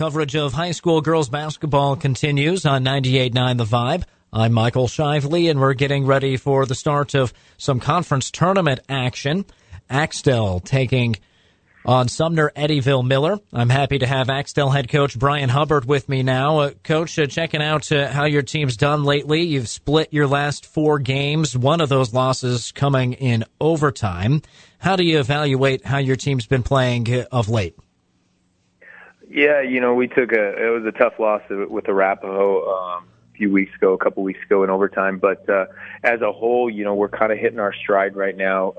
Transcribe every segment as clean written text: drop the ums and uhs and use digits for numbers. Coverage of high school girls basketball continues on 98.9 The Vibe. I'm Michael Shively, and we're getting ready for the start of some conference tournament action. Axtell taking on Sumner-Eddyville-Miller. I'm happy to have Axtell head coach Brian Hubbard with me now. Coach, checking out how your team's done lately. You've split your last four games, one of those losses coming in overtime. How do you evaluate how your team's been playing of late? Yeah, you know, it was a tough loss with Arapahoe a couple weeks ago in overtime. But as a whole, you know, we're kind of hitting our stride right now,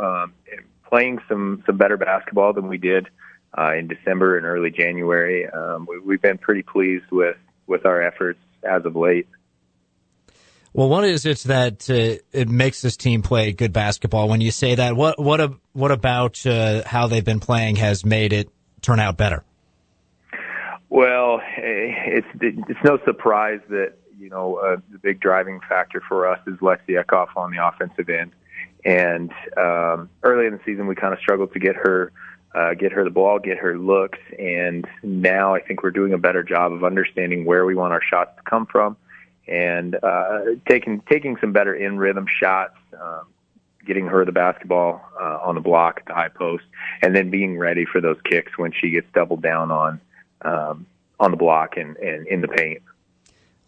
playing some better basketball than we did in December and early January. We've been pretty pleased with our efforts as of late. Well, what is it that it makes this team play good basketball? When you say that, what about how they've been playing has made it turn out better? Well, it's no surprise that, you know, the big driving factor for us is Lexi Ekhoff on the offensive end. And early in the season, we kind of struggled to get her the ball, get her looks. And now I think we're doing a better job of understanding where we want our shots to come from and taking some better in-rhythm shots, getting her the basketball on the block at the high post, and then being ready for those kicks when she gets doubled down on the block and in the paint.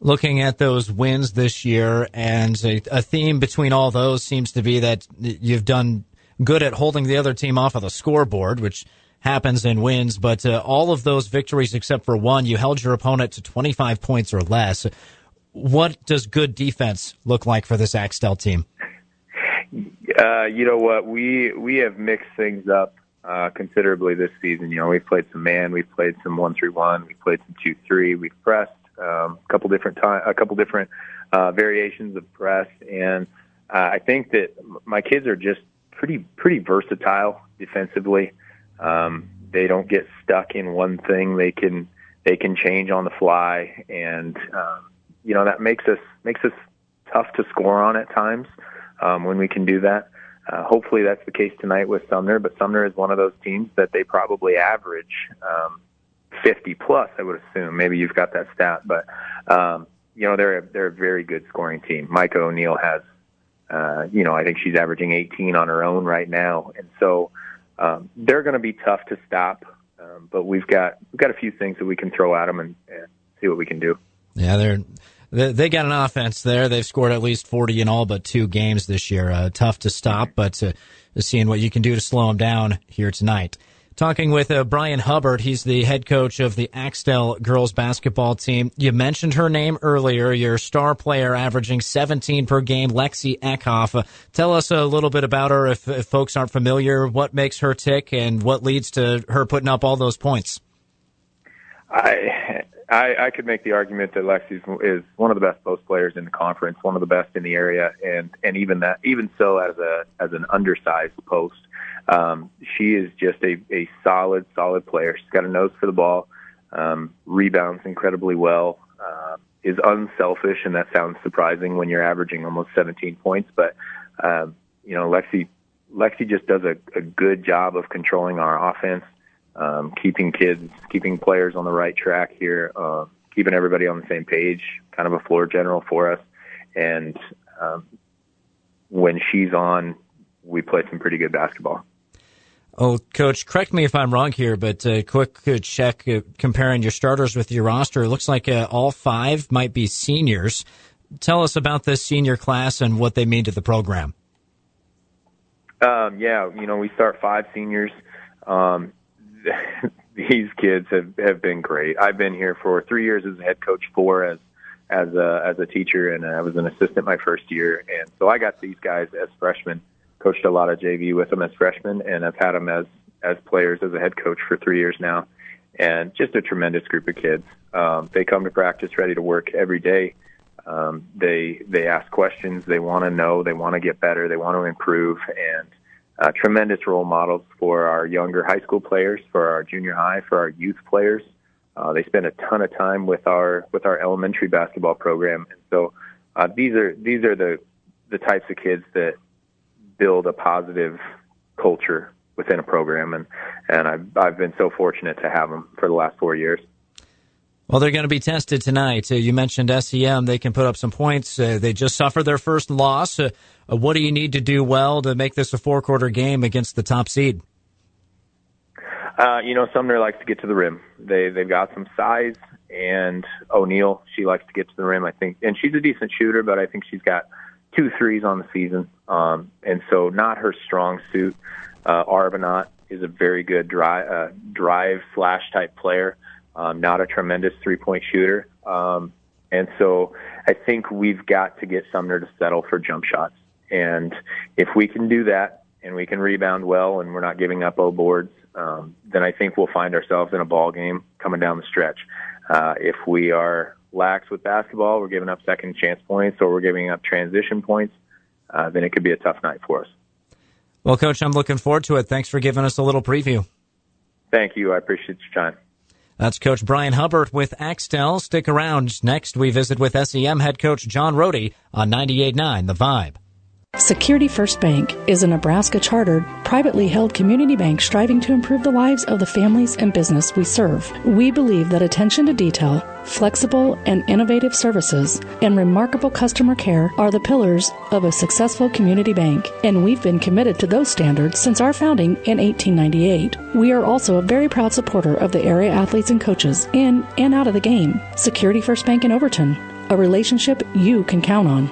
Looking at those wins this year, and a theme between all those seems to be that you've done good at holding the other team off of the scoreboard, which happens in wins, but all of those victories except for one, you held your opponent to 25 points or less. What does good defense look like for this Axtell team? You know what? We have mixed things up considerably this season. You know, we've played some man, we've played some 1-3-1, we've played some 2-3, we've pressed a couple different variations of press, and I think that my kids are just pretty versatile defensively. They don't get stuck in one thing; they can change on the fly, and you know, that makes us tough to score on at times when we can do that. Hopefully that's the case tonight with Sumner, but Sumner is one of those teams that they probably average 50-plus, I would assume. Maybe you've got that stat, but, you know, they're a very good scoring team. Micah O'Neill has, you know, I think she's averaging 18 on her own right now. And so they're going to be tough to stop, but we've got a few things that we can throw at them and see what we can do. Yeah, They got an offense there. They've scored at least 40 in all but two games this year. Tough to stop, but seeing what you can do to slow them down here tonight. Talking with Brian Hubbard. He's the head coach of the Axtell girls basketball team. You mentioned her name earlier, your star player averaging 17 per game, Lexi Ekhoff. Tell us a little bit about her if folks aren't familiar. What makes her tick and what leads to her putting up all those points? I could make the argument that Lexi is one of the best post players in the conference, one of the best in the area, and even so as an undersized post, she is just a solid player. She's got a nose for the ball, rebounds incredibly well, is unselfish, and that sounds surprising when you're averaging almost 17 points, but you know, Lexi just does a good job of controlling our offense. Keeping players on the right track here, keeping everybody on the same page, kind of a floor general for us. And when she's on, we play some pretty good basketball. Oh, Coach, correct me if I'm wrong here, but a quick check comparing your starters with your roster. It looks like all five might be seniors. Tell us about this senior class and what they mean to the program. Yeah, you know, we start five seniors. These kids have been great. I've been here for 3 years as a head coach, four as a teacher, and I was an assistant my first year. And so I got these guys as freshmen, coached a lot of JV with them as freshmen, and I've had them as players as a head coach for 3 years now. And just a tremendous group of kids. They come to practice ready to work every day. They ask questions. They want to know. They want to get better. They want to improve. And tremendous role models for our younger high school players, for our junior high, for our youth players. They spend a ton of time with our elementary basketball program, and so these are the types of kids that build a positive culture within a program, and I've been so fortunate to have them for the last 4 years. Well, they're going to be tested tonight. You mentioned SEM. They can put up some points. They just suffered their first loss. What do you need to do well to make this a four-quarter game against the top seed? Sumner likes to get to the rim. They've got some size, and O'Neill, she likes to get to the rim, I think. And she's a decent shooter, but I think she's got 2 threes on the season. And so not her strong suit. Arbuthnot is a very good drive slash type player. Not a tremendous three-point shooter. And so I think we've got to get Sumner to settle for jump shots. And if we can do that and we can rebound well and we're not giving up low boards, then I think we'll find ourselves in a ball game coming down the stretch. If we are lax with basketball, we're giving up second chance points or we're giving up transition points, then it could be a tough night for us. Well, Coach, I'm looking forward to it. Thanks for giving us a little preview. Thank you. I appreciate your time. That's Coach Brian Hubbard with Axtell. Stick around. Next, we visit with SEM head coach John Rohde on 98.9 The Vibe. Security First Bank is a Nebraska-chartered, privately held community bank striving to improve the lives of the families and business we serve. We believe that attention to detail, flexible and innovative services, and remarkable customer care are the pillars of a successful community bank, and we've been committed to those standards since our founding in 1898. We are also a very proud supporter of the area athletes and coaches in and out of the game. Security First Bank in Overton, a relationship you can count on.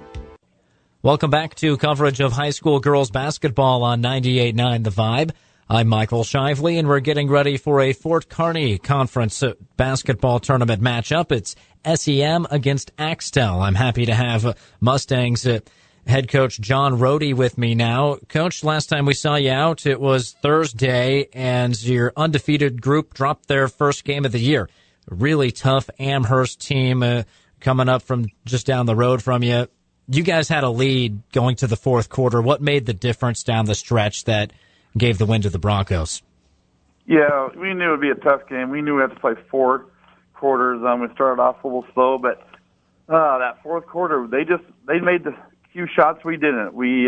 Welcome back to coverage of high school girls basketball on 98.9 The Vibe. I'm Michael Shively, and we're getting ready for a Fort Kearney Conference basketball tournament matchup. It's SEM against Axtell. I'm happy to have Mustangs head coach John Rohde with me now. Coach, last time we saw you out, it was Thursday, and your undefeated group dropped their first game of the year. A really tough Amherst team coming up from just down the road from you. You guys had a lead going to the fourth quarter. What made the difference down the stretch that gave the win to the Broncos? Yeah, we knew it would be a tough game. We knew we had to play four quarters. We started off a little slow, but that fourth quarter, they made the few shots we didn't. We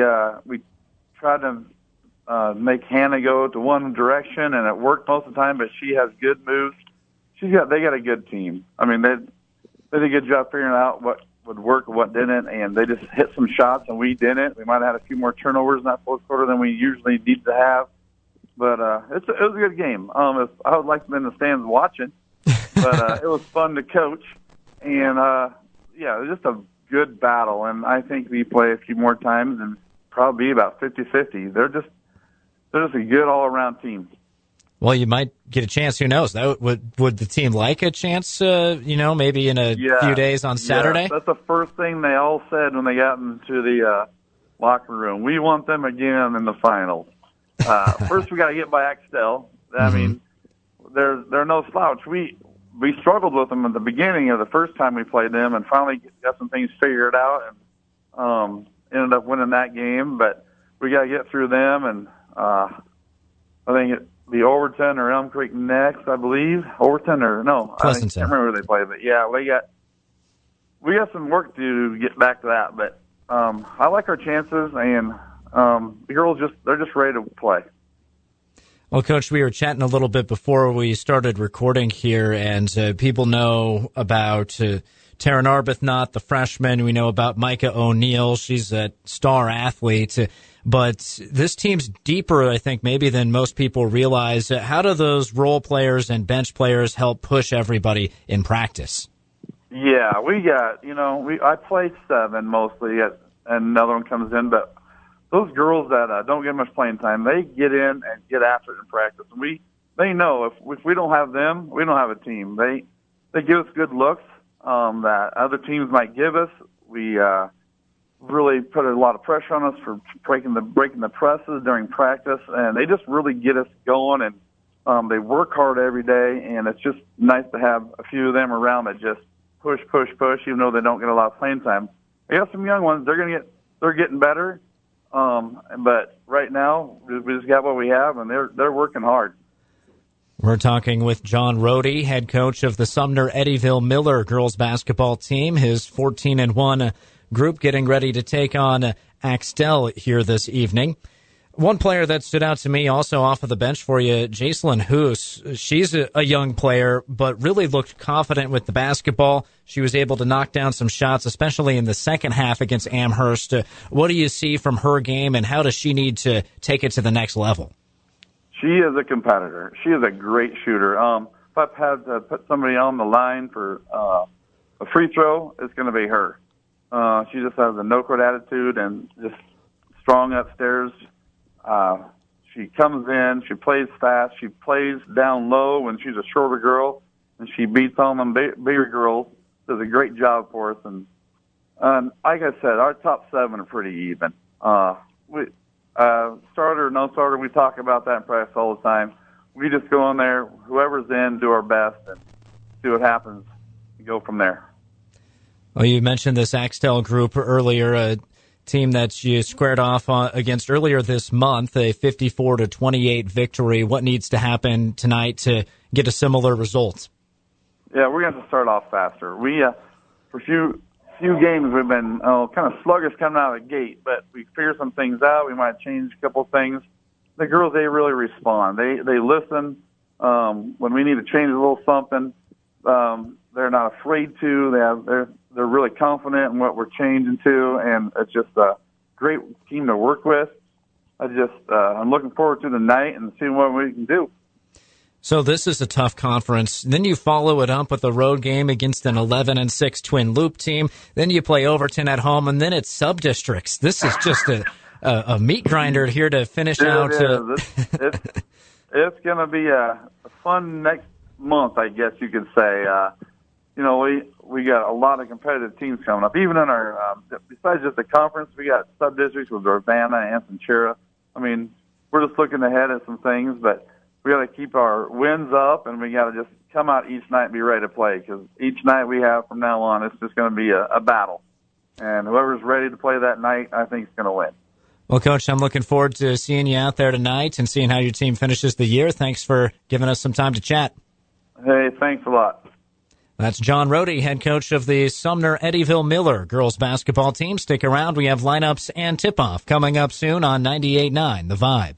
tried to make Hannah go to one direction, and it worked most of the time. But she has good moves. They got a good team. I mean, they did a good job figuring out what would work, what didn't, and they just hit some shots, and we didn't. We might have had a few more turnovers in that fourth quarter than we usually need to have. But it was a good game. I would like to be in the stands watching, but it was fun to coach. And, it was just a good battle, and I think we play a few more times and probably be about 50-50. They're just a good all-around team. Well, you might get a chance. Who knows? Would the team like a chance, maybe in a few days on Saturday? Yeah. That's the first thing they all said when they got into the locker room. We want them again in the finals. First, we got to get by Axtell. I mean, they're no slouch. We struggled with them at the beginning of the first time we played them and finally got some things figured out and ended up winning that game. But we got to get through them, and I think it – the Overton or Elm Creek next, I believe. Pleasanton. I can't remember where they play, but yeah, we got some work to do to get back to that. But I like our chances, and the girls they're just ready to play. Well, Coach, we were chatting a little bit before we started recording here, and people know about Taryn Arbuthnot, the freshman. We know about Micah O'Neill. She's a star athlete. But this team's deeper, I think, maybe than most people realize. How do those role players and bench players help push everybody in practice? Yeah, we got, I play 7 mostly, and another one comes in. But those girls that don't get much playing time, they get in and get after it in practice. And they know if we don't have them, we don't have a team. They give us good looks that other teams might give us. We really put a lot of pressure on us for breaking the presses during practice, and they just really get us going and They work hard every day, and it's just nice to have a few of them around that just push, even though they don't get a lot of playing time. We have some young ones. They're getting better. But right now, we just got what we have, and they're working hard. We're talking with John Rohde, head coach of the Sumner-Eddyville-Miller girls basketball team. His 14-1 group getting ready to take on Axtell here this evening. One player that stood out to me also off of the bench for you, Jaiselyn Hoos. She's a young player, but really looked confident with the basketball. She was able to knock down some shots, especially in the second half against Amherst. What do you see from her game, and how does she need to take it to the next level? She is a competitor. She is a great shooter. If I've had to put somebody on the line for a free throw, it's going to be her. She just has a no-quit attitude and just strong upstairs. She comes in, she plays fast, she plays down low, and she's a shorter girl, and she beats on them bigger girls. Does a great job for us, and like I said, our top seven are pretty even. Starter, no starter, we talk about that in practice all the time. We just go in there, whoever's in, do our best, and see what happens, and go from there. Well, you mentioned this Axtell group earlier, team that you squared off against earlier this month, a 54-28 victory. What needs to happen tonight to get a similar result? Yeah, we're going to start off faster. We for a few games we've been kind of sluggish coming out of the gate, but we figure some things out. We might change a couple things. The girls, they really respond. They listen. When we need to change a little something, they're not afraid to. They're really confident in what we're changing to, and it's just a great team to work with. I'm looking forward to the night and seeing what we can do. So this is a tough conference. Then you follow it up with a road game against an 11-6 Twin Loop team. Then you play Overton at home, and then it's sub-districts. This is just a meat grinder here to finish out. It's going to be a fun next month, I guess you could say. We got a lot of competitive teams coming up. Even in our besides just the conference, we got sub-districts with Urbana and Ventura. I mean, we're just looking ahead at some things, but we got to keep our wins up, and we got to just come out each night and be ready to play, because each night we have from now on, it's just going to be a battle. And whoever's ready to play that night, I think is going to win. Well, Coach, I'm looking forward to seeing you out there tonight and seeing how your team finishes the year. Thanks for giving us some time to chat. Hey, thanks a lot. That's John Rohde, head coach of the Sumner-Eddyville-Miller girls basketball team. Stick around. We have lineups and tip-off coming up soon on 98.9 The Vibe.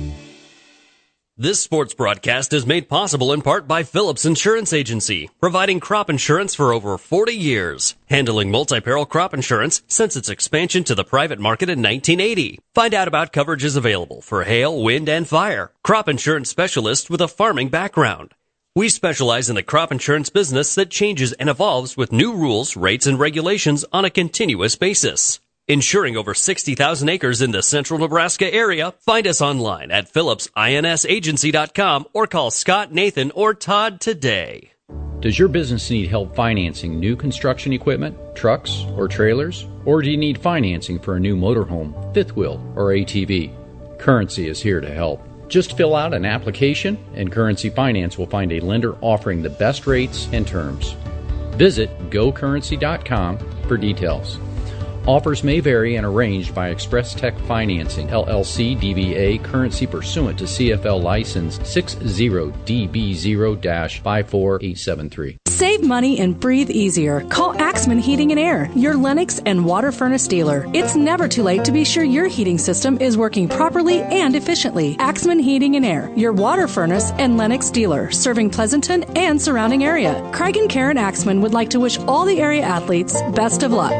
This sports broadcast is made possible in part by Phillips Insurance Agency, providing crop insurance for over 40 years. Handling multi-peril crop insurance since its expansion to the private market in 1980. Find out about coverages available for hail, wind, and fire. Crop insurance specialists with a farming background. We specialize in the crop insurance business that changes and evolves with new rules, rates, and regulations on a continuous basis. Insuring over 60,000 acres in the central Nebraska area, find us online at phillipsinsagency.com or call Scott, Nathan, or Todd today. Does your business need help financing new construction equipment, trucks, or trailers? Or do you need financing for a new motorhome, fifth wheel, or ATV? Currency is here to help. Just fill out an application and Currency Finance will find a lender offering the best rates and terms. Visit gocurrency.com for details. Offers may vary and arranged by Express Tech Financing, LLC, DBA, currency pursuant to CFL license 60DB0-54873. Save money and breathe easier. Call Axman Heating and Air, your Lennox and water furnace dealer. It's never too late to be sure your heating system is working properly and efficiently. Axman Heating and Air, your water furnace and Lennox dealer, serving Pleasanton and surrounding area. Craig and Karen Axman would like to wish all the area athletes best of luck.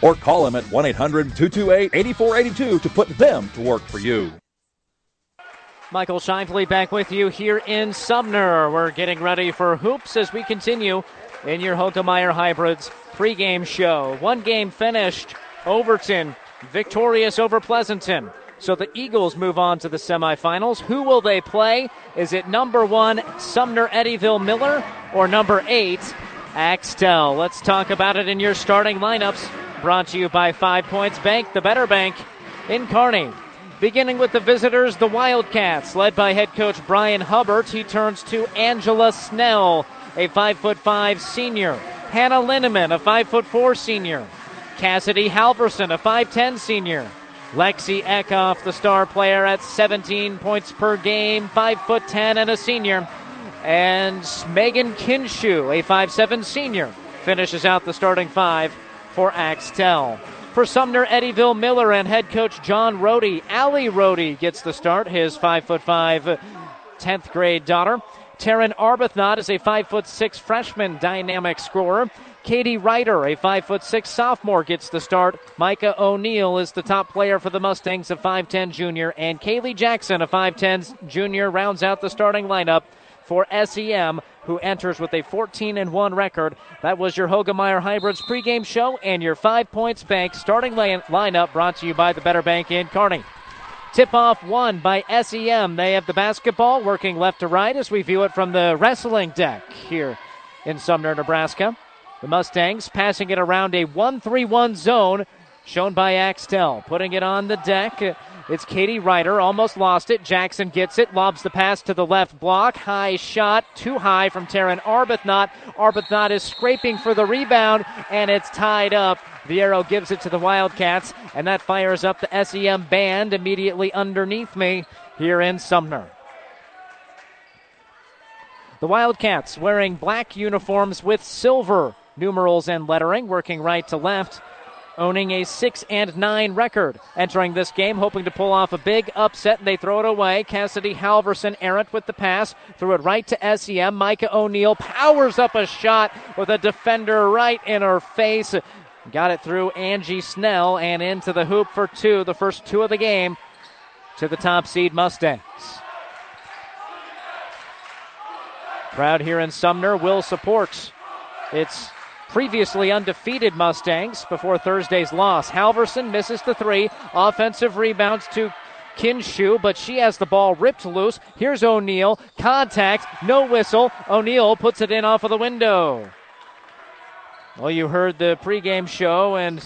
Or call them at 1-800-228-8482 to put them to work for you. Michael Shively back with you here in Sumner. We're getting ready for hoops as we continue in your Hogemeyer Hybrids pregame show. One game finished. Overton victorious over Pleasanton. So the Eagles move on to the semifinals. Who will they play? Is it number 1 Sumner-Eddyville-Miller or number 8 Axtell? Let's talk about it in your starting lineups. Brought to you by 5 Points Bank, the better bank in Kearney. Beginning with the visitors, the Wildcats, led by head coach Brian Hubbard. He turns to Angela Snell, a 5'5" senior. Hannah Linneman, a 5'4" senior. Cassidy Halverson, a 5'10" senior. Lexi Ekhoff, the star player at 17 points per game, 5'10" and a senior. And Megan Kinshu, a 5'7" senior, finishes out the starting five for Axtell. For Sumner-Eddyville-Miller and head coach John Rohde, Allie Rohde gets the start, his 5'5", 10th grade daughter. Taryn Arbuthnot is a 5'6" freshman dynamic scorer. Katie Ryder, a 5'6" sophomore, gets the start. Micah O'Neill is the top player for the Mustangs, a 5'10" junior. And Kaylee Jackson, a 5'10" junior, rounds out the starting lineup for SEM, who enters with a 14-1 record. That was your Hogemeyer Hybrids pregame show and your 5 Points Bank starting lineup brought to you by the Better Bank in Kearney. Tip-off won by SEM. They have the basketball working left to right as we view it from the wrestling deck here in Sumner, Nebraska. The Mustangs passing it around a 1-3-1 zone shown by Axtell. Putting it on the deck, it's Katie Ryder, almost lost it. Jackson gets it, lobs the pass to the left block. High shot, too high from Taryn Arbuthnot. Arbuthnot is scraping for the rebound, and it's tied up. The arrow gives it to the Wildcats, and that fires up the SEM band immediately underneath me here in Sumner. The Wildcats wearing black uniforms with silver numerals and lettering, working right to left. Owning a 6-9 record, entering this game hoping to pull off a big upset, and they throw it away. Cassidy Halverson errant with the pass, threw it right to SEM. Micah O'Neill powers up a shot with a defender right in her face. Got it through Angie Snell and into the hoop for two, the first two of the game to the top seed Mustangs. Crowd here in Sumner will support its previously undefeated Mustangs before Thursday's loss. Halverson misses the three. Offensive rebounds to Kinshu, but she has the ball ripped loose. Here's O'Neill. Contact, no whistle. O'Neill puts it in off of the window. Well, you heard the pregame show and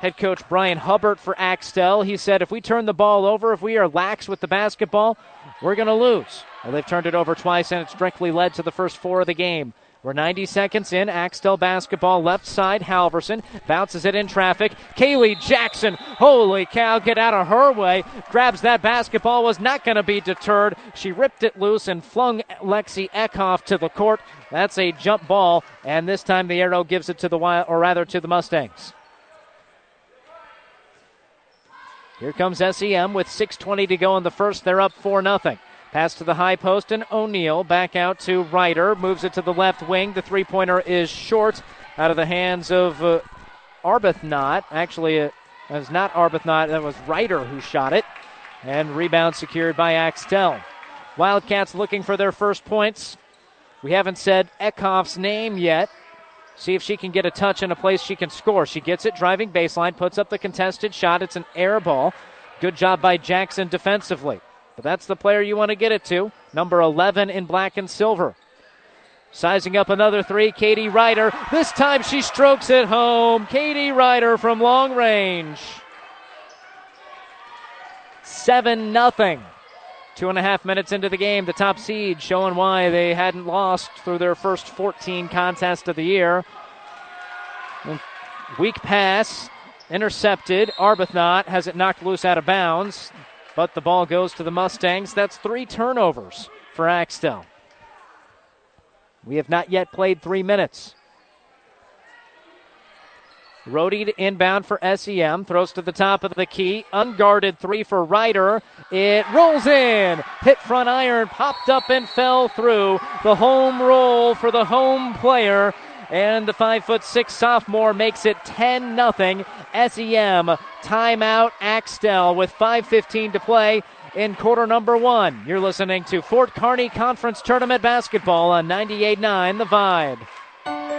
head coach Brian Hubbard for Axtell. He said, if we turn the ball over, if we are lax with the basketball, we're going to lose. Well, they've turned it over twice, and it's directly led to the first four of the game. We're 90 seconds in. Axtell basketball left side. Halverson bounces it in traffic. Kaylee Jackson, holy cow, get out of her way. Grabs that basketball, was not going to be deterred. She ripped it loose and flung Lexi Ekhoff to the court. That's a jump ball, and this time the arrow gives it to the to the Mustangs. Here comes SEM with 6:20 to go in the first. They're up 4-0. Pass to the high post, and O'Neill back out to Ryder. Moves it to the left wing. The three-pointer is short out of the hands of Arbuthnot. Actually, it was not Arbuthnot. That was Ryder who shot it. And rebound secured by Axtell. Wildcats looking for their first points. We haven't said Eckhoff's name yet. See if she can get a touch in a place she can score. She gets it, driving baseline, puts up the contested shot. It's an air ball. Good job by Jackson defensively. That's the player you want to get it to, number 11 in black and silver. Sizing up another three, Katie Ryder. This time she strokes it home. Katie Ryder from long range. 7-0. 2.5 minutes into the game, the top seed showing why they hadn't lost through their first 14 contests of the year. Weak pass, intercepted. Arbuthnot has it knocked loose out of bounds, but the ball goes to the Mustangs. That's 3 turnovers for Axtell. We have not yet played 3 minutes. Rohde to inbound for SEM, throws to the top of the key, unguarded three for Ryder, it rolls in, hit front iron, popped up and fell through, the home roll for the home player, and the 5'6" sophomore makes it 10-0, SEM, timeout Axtell with 5:15 to play in quarter number 1. You're listening to Fort Kearney Conference Tournament Basketball on 98.9 The Vibe.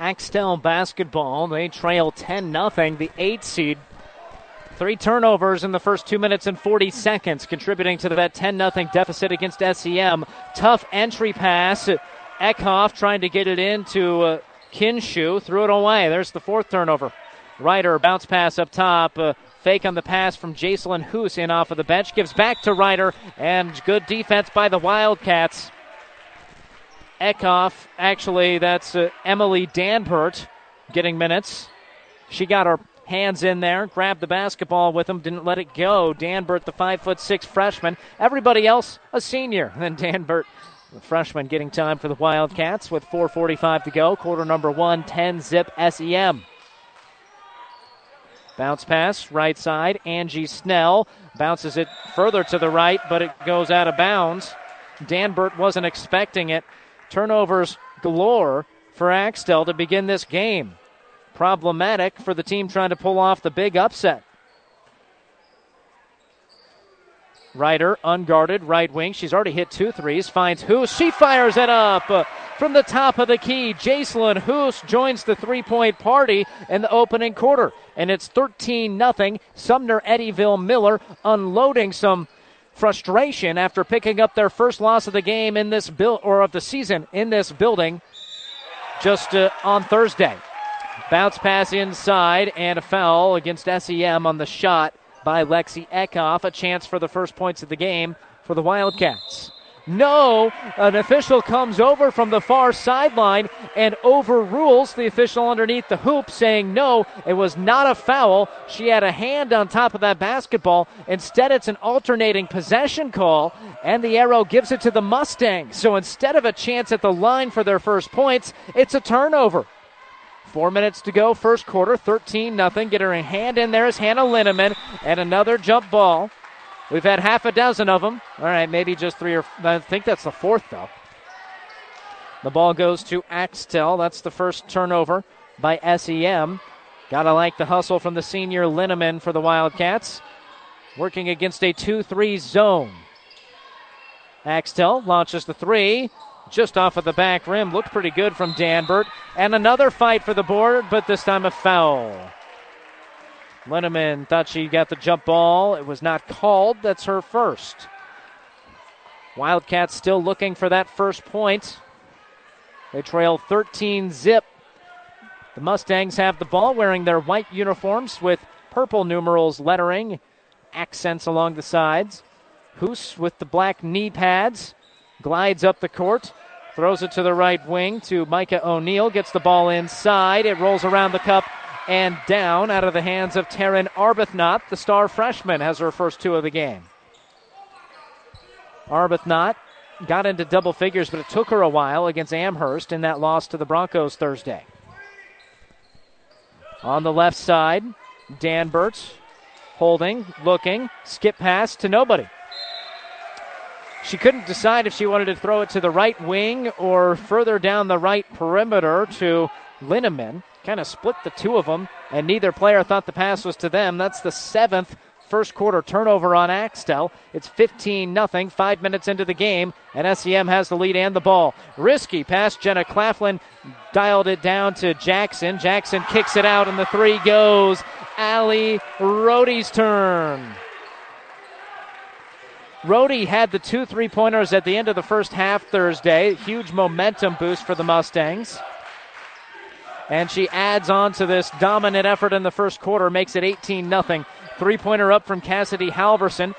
Axtell basketball, they trail 10-0, the 8 seed. 3 turnovers in the first 2 minutes and 40 seconds, contributing to that 10-0 deficit against SEM. Tough entry pass. Ekhoff trying to get it into Kinshu, threw it away. There's the 4th turnover. Ryder, bounce pass up top. Fake on the pass from Jaiselyn Hoos in off of the bench. Gives back to Ryder, and good defense by the Wildcats. Ekhoff, actually, that's Emily Danbert getting minutes. She got her hands in there, grabbed the basketball with them, didn't let it go. Danbert, the 5'6" freshman. Everybody else a senior. And then Danbert, the freshman, getting time for the Wildcats with 4:45 to go. Quarter number 1, 10-0 SEM. Bounce pass, right side. Angie Snell bounces it further to the right, but it goes out of bounds. Danbert wasn't expecting it. Turnovers galore for Axtell to begin this game. Problematic for the team trying to pull off the big upset. Ryder, unguarded, right wing. She's already hit 2 threes. Finds Hoos. She fires it up from the top of the key. Jaiselyn Hoos joins the three-point party in the opening quarter. And it's 13-0. Sumner-Eddyville-Miller unloading some frustration after picking up their first loss of the game in this of the season in this building just on Thursday. Bounce pass inside and a foul against SEM on the shot by Lexi Ekhoff. A chance for the first points of the game for the Wildcats. No, an official comes over from the far sideline and overrules the official underneath the hoop, saying no, it was not a foul. She had a hand on top of that basketball. Instead, it's an alternating possession call, and the arrow gives it to the Mustangs. So instead of a chance at the line for their first points, it's a turnover. 4 minutes to go, first quarter, 13-0. Get her a hand in there is Hannah Linneman, and another jump ball. We've had half a dozen of them. All right, maybe just 3 or... I think that's the 4th, though. The ball goes to Axtell. That's the first turnover by SEM. Gotta like the hustle from the senior Linneman for the Wildcats. Working against a 2-3 zone. Axtell launches the 3. Just off of the back rim. Looked pretty good from Danbert. And another fight for the board, but this time a foul. Linneman thought she got the jump ball. It was not called. That's her first. Wildcats still looking for that first point. They trail 13-0. The Mustangs have the ball wearing their white uniforms with purple numerals lettering, accents along the sides. Hoos with the black knee pads glides up the court, Throws it to the right wing to Micah O'Neill. Gets the ball inside. It rolls around the cup and down out of the hands of Taryn Arbuthnot. The star freshman has her first two of the game. Arbuthnot got into double figures, but it took her a while against Amherst in that loss to the Broncos Thursday. On the left side, Danbert holding, looking, skip pass to nobody. She couldn't decide if she wanted to throw it to the right wing or further down the right perimeter to Linneman. Kind of split the two of them, and neither player thought the pass was to them. That's the seventh first quarter turnover on Axtell. It's 15-0, 5 minutes into the game, and SEM has the lead and the ball. Risky pass, Jenna Claflin dialed it down to Jackson. Jackson kicks it out, and the three goes. Allie Rohde's turn. Rohde had the 2 3-pointers at the end of the first half Thursday. Huge momentum boost for the Mustangs. And she adds on to this dominant effort in the first quarter, makes it 18-0. Three-pointer up from Cassidy Halverson.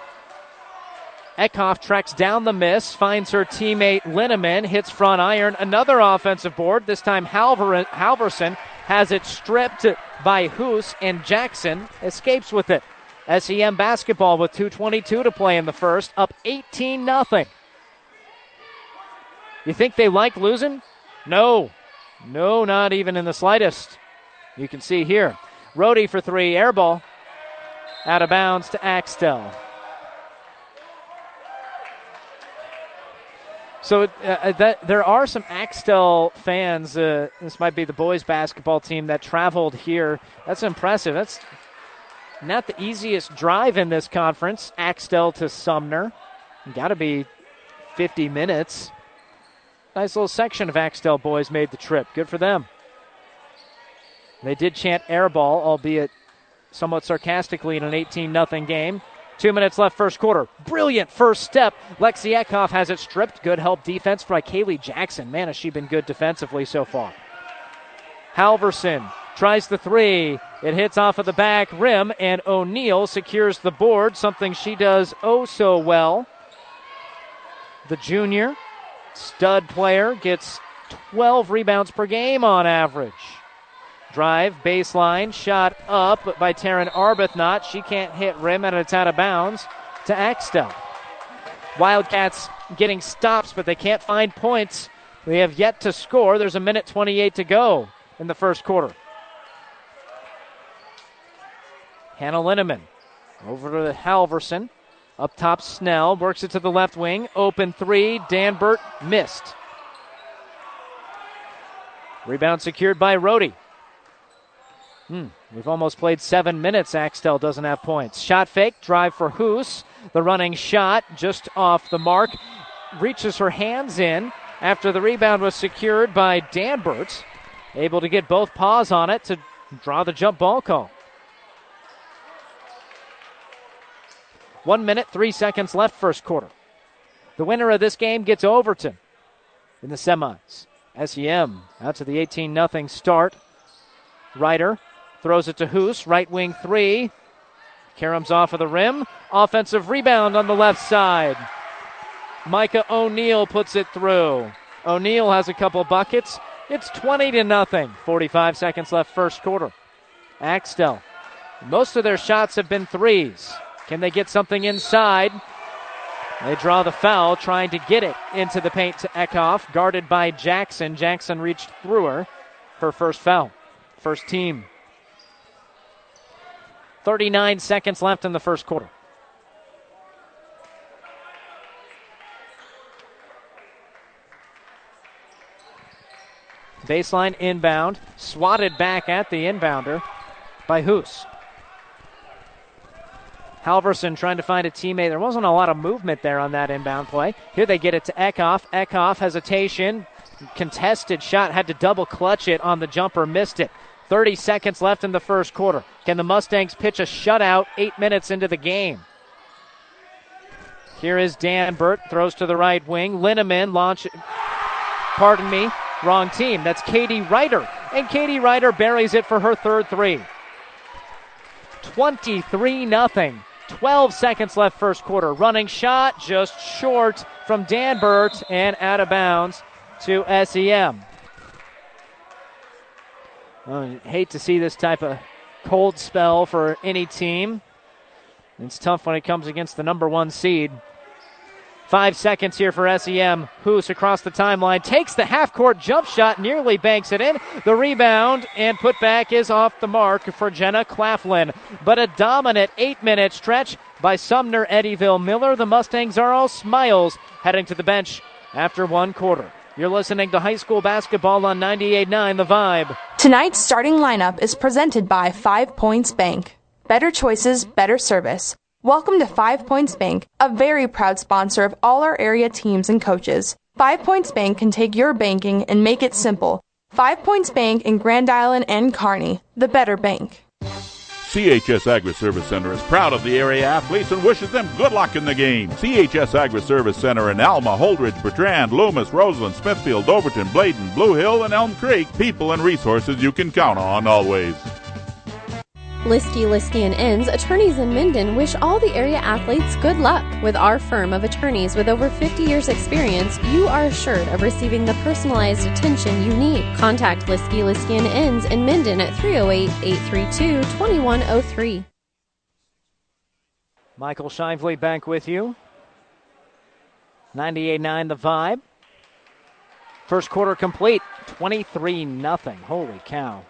Ekhoff tracks down the miss, finds her teammate Linneman, hits front iron. Another offensive board. This time Halverson has it stripped by Hoos, and Jackson escapes with it. SEM basketball with 2:22 to play in the first, up 18-0. You think they like losing? No, not even in the slightest. You can see here. Rohde for three, air ball. Out of bounds to Axtell. So there are some Axtell fans. This might be the boys basketball team that traveled here. That's impressive. That's not the easiest drive in this conference. Axtell to Sumner. Got to be 50 minutes. Nice little section of Axtell boys made the trip. Good for them. They did chant air ball, albeit somewhat sarcastically in an 18-0 game. 2 minutes left, first quarter. Brilliant first step. Lexi Ekhoff has it stripped. Good help defense by Kaylee Jackson. Man, has she been good defensively so far. Halverson tries the three. It hits off of the back rim, and O'Neill secures the board, something she does oh so well. The junior stud player gets 12 rebounds per game on average. Drive, baseline, shot up by Taryn Arbuthnot. She can't hit rim, and it's out of bounds to Axtell. Wildcats getting stops, but they can't find points. They have yet to score. There's 1:28 to go in the first quarter. Hannah Linneman over to Halverson. Up top, Snell works it to the left wing. Open three, Danbert missed. Rebound secured by Rohde. We've almost played 7 minutes. Axtell doesn't have points. Shot fake, drive for Hoos. The running shot just off the mark. Reaches her hands in after the rebound was secured by Danbert. Able to get both paws on it to draw the jump ball call. 1 minute, 3 seconds left first quarter. The winner of this game gets Overton in the semis. SEM out to the 18-0 start. Ryder throws it to Hoos, right wing three. Karam's off of the rim. Offensive rebound on the left side. Micah O'Neill puts it through. O'Neill has a couple buckets. It's 20-0. 45 seconds left first quarter. Axtell. Most of their shots have been threes. Can they get something inside? They draw the foul, trying to get it into the paint to Ekhoff, guarded by Jackson. Jackson reached through her. Her first foul. First team. 39 seconds left in the first quarter. Baseline inbound, swatted back at the inbounder by Hoos. Halverson trying to find a teammate. There wasn't a lot of movement there on that inbound play. Here they get it to Ekhoff. Ekhoff hesitation, contested shot, had to double clutch it on the jumper, missed it. 30 seconds left in the first quarter. Can the Mustangs pitch a shutout 8 minutes into the game? Here is Danbert, throws to the right wing. Linneman wrong team. That's Katie Ryder. And Katie Ryder buries it for her third three. 23-0. 12 seconds left first quarter. Running shot just short from Danbert and out of bounds to SEM. Well, I hate to see this type of cold spell for any team. It's tough when it comes against the number one seed. 5 seconds here for SEM. Hoos across the timeline, takes the half-court jump shot, nearly banks it in. The rebound and put back is off the mark for Jenna Claflin. But a dominant 8-minute stretch by Sumner-Eddyville-Miller. The Mustangs are all smiles heading to the bench after one quarter. You're listening to high school basketball on 98.9 The Vibe. Tonight's starting lineup is presented by 5 Points Bank. Better choices, better service. Welcome to 5 Points Bank, a very proud sponsor of all our area teams and coaches. 5 Points Bank can take your banking and make it simple. 5 Points Bank in Grand Island and Kearney, the better bank. CHS Agri-Service Center is proud of the area athletes and wishes them good luck in the game. CHS Agri-Service Center in Alma, Holdridge, Bertrand, Loomis, Roseland, Smithfield, Overton, Bladen, Blue Hill, and Elm Creek. People and resources you can count on always. Liskey, Liskey & Inns, attorneys in Minden wish all the area athletes good luck. With our firm of attorneys with over 50 years experience, you are assured of receiving the personalized attention you need. Contact Liskey, Liskey & Inns in Minden at 308-832-2103. Michael Shively back with you. 98.9 The Vibe. First quarter complete, 23-0. Holy cow.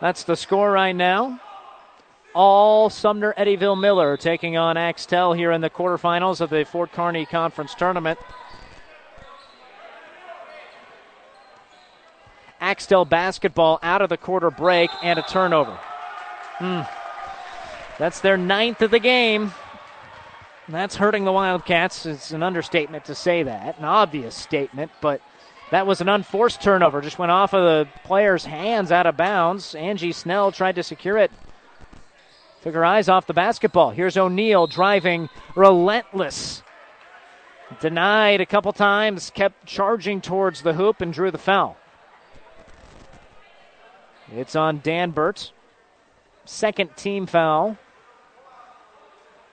That's the score right now. All Sumner-Eddyville-Miller taking on Axtell here in the quarterfinals of the Fort Kearney Conference Tournament. Axtell basketball out of the quarter break and a turnover. That's their ninth of the game. That's hurting the Wildcats. It's an understatement to say that, an obvious statement, but that was an unforced turnover. Just went off of the player's hands out of bounds. Angie Snell tried to secure it. Took her eyes off the basketball. Here's O'Neill driving relentless. Denied a couple times, kept charging towards the hoop and drew the foul. It's on Danbert. Second team foul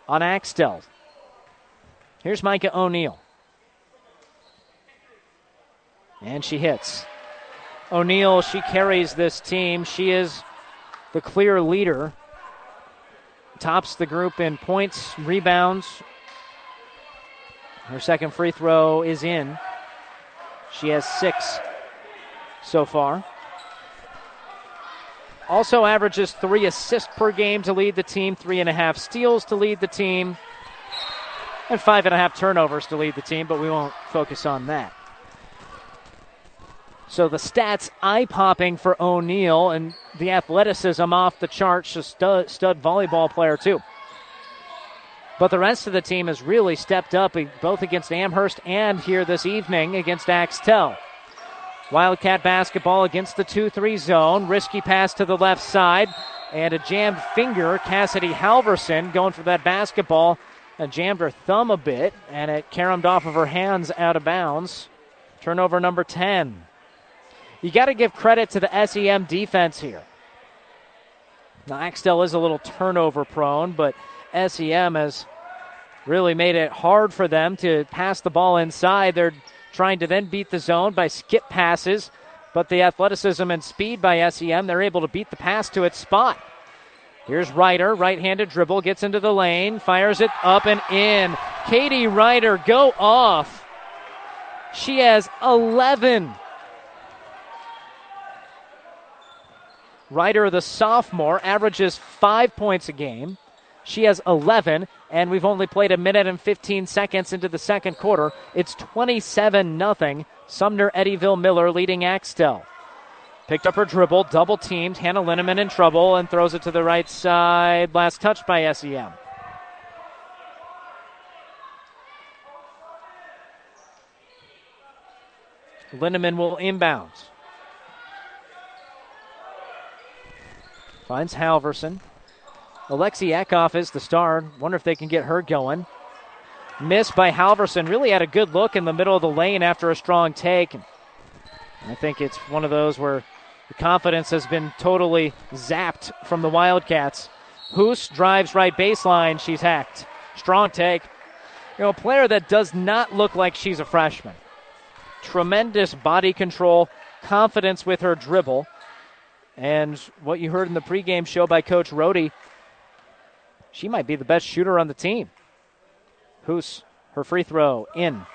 on Axtell. Here's Micah O'Neill. And she hits. O'Neill, she carries this team. She is the clear leader. Tops the group in points, rebounds. Her second free throw is in. She has 6 so far. Also averages 3 assists per game to lead the team, 3.5 steals to lead the team, and 5.5 turnovers to lead the team, but we won't focus on that. So the stats eye-popping for O'Neill, and the athleticism off the charts, a stud volleyball player too. But the rest of the team has really stepped up, both against Amherst and here this evening against Axtell. Wildcat basketball against the 2-3 zone. Risky pass to the left side, and a jammed finger. Cassidy Halverson going for that basketball, and jammed her thumb a bit, and it caromed off of her hands out of bounds. Turnover number 10. You got to give credit to the SEM defense here. Now, Axtell is a little turnover prone, but SEM has really made it hard for them to pass the ball inside. They're trying to then beat the zone by skip passes, but the athleticism and speed by SEM, they're able to beat the pass to its spot. Here's Ryder, right-handed dribble, gets into the lane, fires it up and in. Katie Ryder, go off. She has 11. Ryder, the sophomore, averages 5 points a game. She has 11, and we've only played a minute and 15 seconds into the second quarter. It's 27-0. Sumner-Eddyville-Miller leading Axtell. Picked up her dribble, double-teamed. Hannah Linneman in trouble and throws it to the right side. Last touch by SEM. Linneman will inbound. Finds Halverson. Lexi Ekhoff is the star. Wonder if they can get her going. Missed by Halverson. Really had a good look in the middle of the lane after a strong take. And I think it's one of those where the confidence has been totally zapped from the Wildcats. Hoos drives right baseline. She's hacked. Strong take. You know, a player that does not look like she's a freshman. tremendous body control, confidence with her dribble. And what you heard in the pregame show by Coach Rohde, she might be the best shooter on the team. Hoos, her free throw in.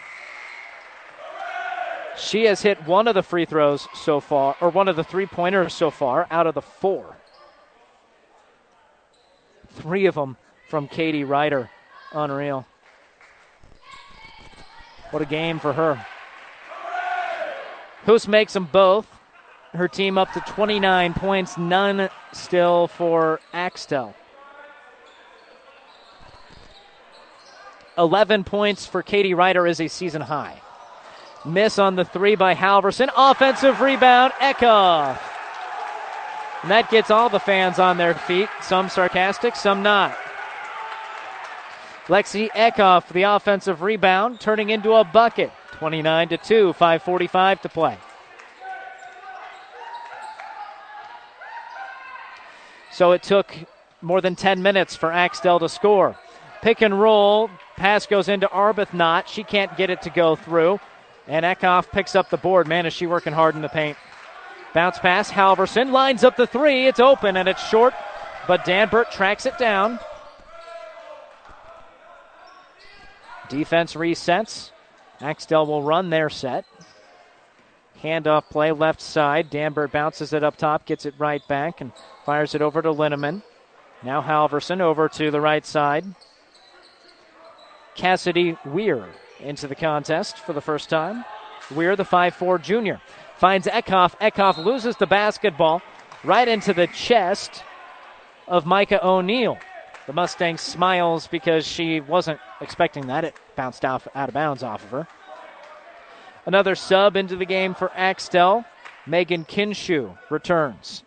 She has hit one of the free throws so far, or one of the three-pointers so far out of the four. Three of them from Katie Ryder. Unreal. What a game for her. Hoos makes them both. Her team up to 29 points, none still for Axtell. 11 points for Katie Ryder is a season high. Miss on the three by Halverson. Offensive rebound, Ekhoff. And that gets all the fans on their feet, some sarcastic, some not. Lexi Ekhoff, the offensive rebound, turning into a bucket. 29-2, 5:45 to play. So it took more than 10 minutes for Axtell to score. Pick and roll, pass goes into Arbuthnot. She can't get it to go through. And Ekhoff picks up the board. Man, is she working hard in the paint. Bounce pass, Halverson lines up the three. It's open and it's short, but Danbert tracks it down. Defense resets. Axtell will run their set. Handoff play left side. Danbert bounces it up top, gets it right back, and fires it over to Linneman. Now Halverson over to the right side. Cassidy Weir into the contest for the first time. Weir, the 5'4 junior, finds Ekhoff. Ekhoff loses the basketball right into the chest of Micah O'Neill. The Mustang smiles because she wasn't expecting that. It bounced out of bounds off of her. Another sub into the game for Axtell. Megan Kinshu returns.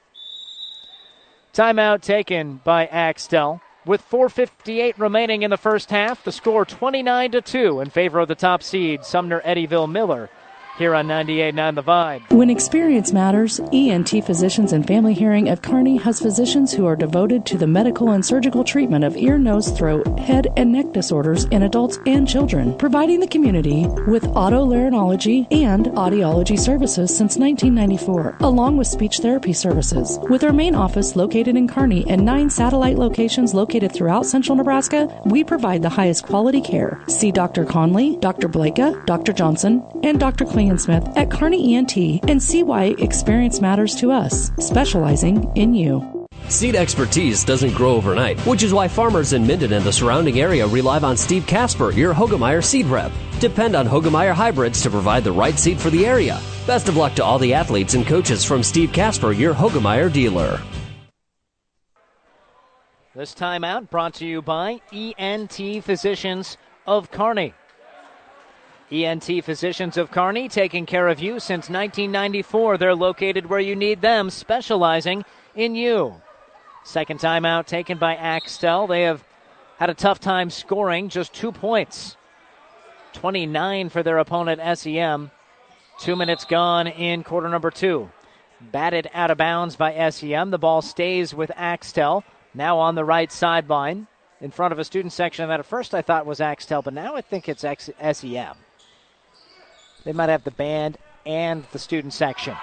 Timeout taken by Axtell. With 4:58 remaining in the first half, the score 29-2 in favor of the top seed, Sumner-Eddyville-Miller, here on 98.9 The Vibe. When experience matters, ENT Physicians and Family Hearing of Kearney has physicians who are devoted to the medical and surgical treatment of ear, nose, throat, head, and neck disorders in adults and children, providing the community with otolaryngology and audiology services since 1994, along with speech therapy services. With our main office located in Kearney and 9 satellite locations located throughout central Nebraska, we provide the highest quality care. See Dr. Conley, Dr. Blaka, Dr. Johnson, and Dr. Smith at Kearney ENT and see why experience matters to us, specializing in you. Seed expertise doesn't grow overnight, which is why farmers in Minden and the surrounding area rely on Steve Casper, your Hogemeyer seed rep. Depend on Hogemeyer hybrids to provide the right seed for the area. Best of luck to all the athletes and coaches from Steve Casper, your Hogemeyer dealer. This timeout brought to you by ENT Physicians of Kearney. ENT Physicians of Kearney, taking care of you since 1994. They're located where you need them, specializing in you. Second timeout taken by Axtell. They have had a tough time scoring, just 2 points. 29 for their opponent, SEM. 2 minutes gone in quarter number two. Batted out of bounds by SEM. The ball stays with Axtell, now on the right sideline, in front of a student section that at first I thought was Axtell, but now I think it's SEM. They might have the band and the student section.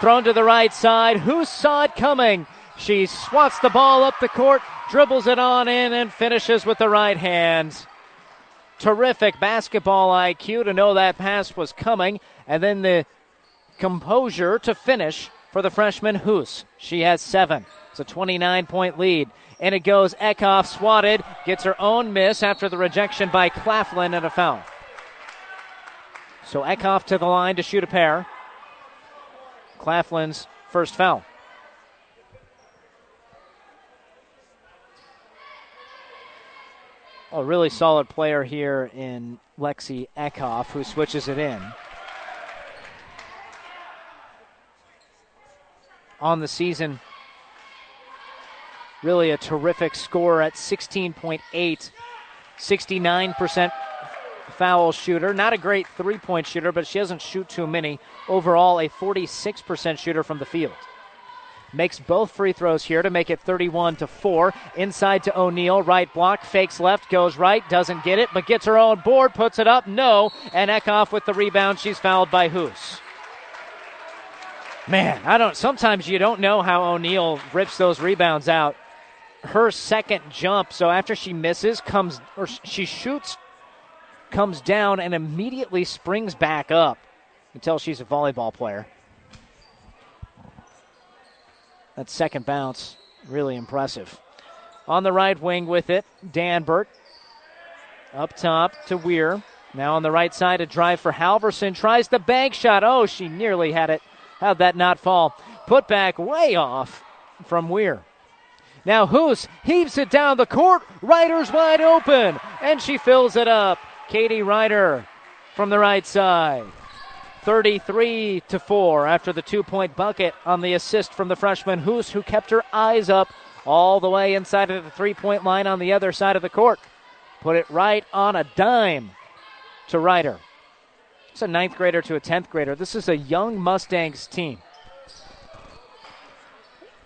Thrown to the right side. Who saw it coming? She swats the ball up the court, dribbles it on in, and finishes with the right hand. Terrific basketball IQ to know that pass was coming, and then the composure to finish for the freshman Hoos. She has 7. It's a 29-point lead. And it goes Ekhoff, swatted, gets her own miss after the rejection by Claflin and a foul. So Ekhoff to the line to shoot a pair. Claflin's first foul. A really solid player here in Lexi Ekhoff, who switches it in. On the season, really a terrific scorer at 16.8, 69% foul shooter. Not a great three-point shooter, but she doesn't shoot too many. Overall, a 46% shooter from the field. makes both free throws here to make it 31-4. Inside to O'Neill, right block, fakes left, goes right, doesn't get it, but gets her own board, puts it up, no, and Ekhoff with the rebound. She's fouled by Hoos. Man, sometimes you don't know how O'Neill rips those rebounds out. Her second jump, so after she misses, comes down and immediately springs back up until she's a volleyball player. That second bounce, really impressive. On the right wing with it, Danbert. Up top to Weir. Now on the right side, a drive for Halverson. Tries the bank shot. Oh, she nearly had it. How'd that not fall? Put back way off from Weir. Now Hoos heaves it down the court. Ryder's wide open, and she fills it up. Katie Ryder from the right side. 33-4 after the two-point bucket on the assist from the freshman Hoos, who kept her eyes up all the way inside of the three-point line on the other side of the court. Put it right on a dime to Ryder. It's a ninth grader to a 10th grader. This is a young Mustangs team.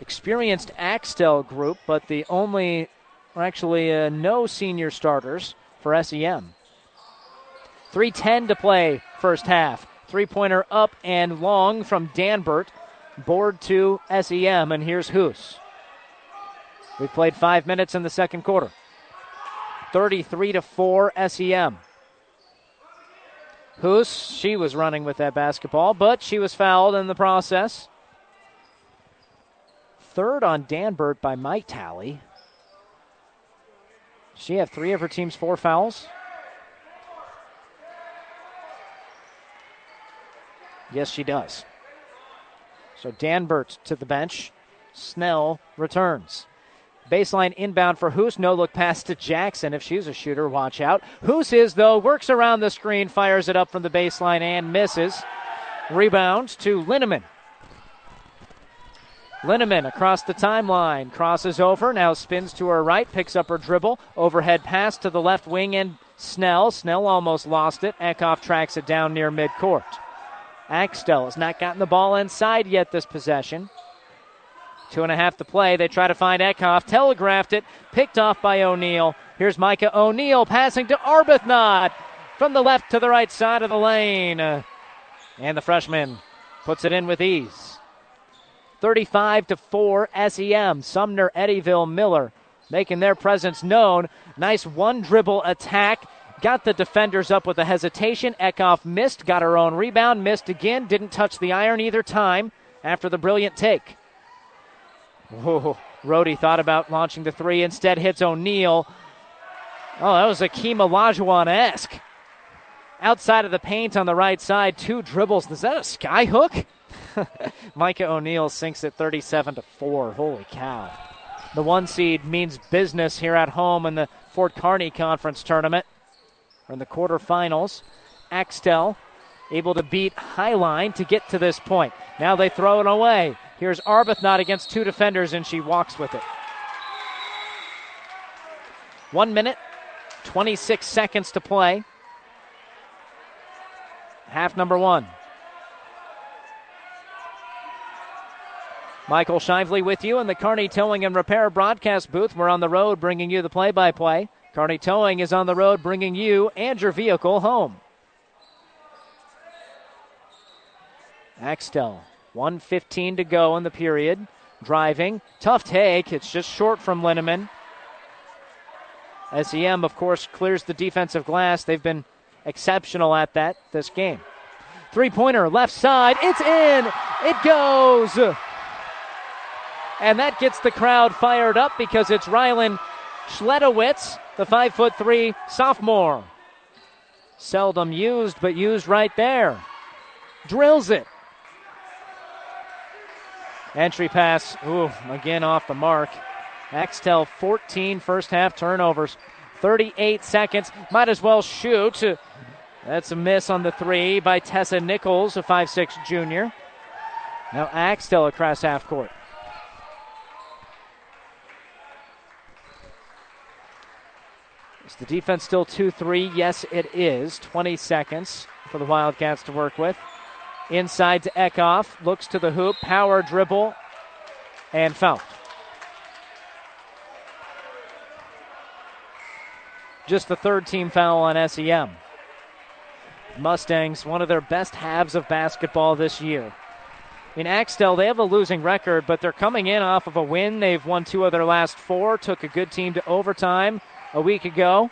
Experienced Axtell group, but the only, or actually no senior starters for SEM. 3:10 to play first half. Three-pointer up and long from Danbert. Board to SEM, and here's Hoos. We've played 5 minutes in the second quarter. 33-4 SEM. Hoos, she was running with that basketball, but she was fouled in the process. Third on Danbert by Mike Talley. She had three of her team's four fouls. Yes, she does. So Danbert to the bench. Snell returns. Baseline inbound for Hoos. No-look pass to Jackson. If she's a shooter, watch out. Hoos is, though. Works around the screen. Fires it up from the baseline and misses. Rebound to Linneman. Linneman across the timeline. Crosses over. Now spins to her right. Picks up her dribble. Overhead pass to the left wing and Snell. Snell almost lost it. Ekhoff tracks it down near midcourt. Axtell has not gotten the ball inside yet this possession. 2.5 to play. They try to find Ekhoff. Telegraphed it. Picked off by O'Neill. Here's Micah O'Neill passing to Arbuthnot from the left to the right side of the lane. And the freshman puts it in with ease. 35-4 SEM. Sumner-Eddyville-Miller making their presence known. Nice one-dribble attack. Got the defenders up with a hesitation. Ekhoff missed, got her own rebound, missed again, didn't touch the iron either time after the brilliant take. Whoa, Rohde thought about launching the three, instead hits O'Neill. Oh, that was Akeem Olajuwon-esque. Outside of the paint on the right side, two dribbles. Is that a sky hook? Micah O'Neill sinks it 37-4. Holy cow. The one seed means business here at home in the Fort Kearney Conference Tournament. We're in the quarterfinals. Axtell able to beat Highline to get to this point. Now they throw it away. Here's Arbuthnot against two defenders, and she walks with it. 1 minute, 26 seconds to play. Half number one. Michael Shively with you in the Kearney Towing and Repair broadcast booth. We're on the road bringing you the play-by-play. Kearney Towing is on the road bringing you and your vehicle home. Axtell, 1:15 to go in the period. Driving, tough take, it's just short from Linneman. SEM, of course, clears the defensive glass. They've been exceptional at that this game. Three-pointer, left side, it's in, it goes. And that gets the crowd fired up because it's Rylan Schledowitz, the 5'3" sophomore. Seldom used, but used right there. Drills it. Entry pass, again off the mark. Axtell 14 first half turnovers. 38 seconds, might as well shoot. That's a miss on the three by Tessa Nichols, a 5'6" junior. Now Axtell across half court. Is the defense still 2-3? Yes, it is. 20 seconds for the Wildcats to work with. Inside to Ekhoff. Looks to the hoop. Power dribble. and foul. Just the third team foul on SEM. Mustangs, one of their best halves of basketball this year. In Axtell, they have a losing record, but they're coming in off of a win. They've won two of their last four, took a good team to overtime a week ago.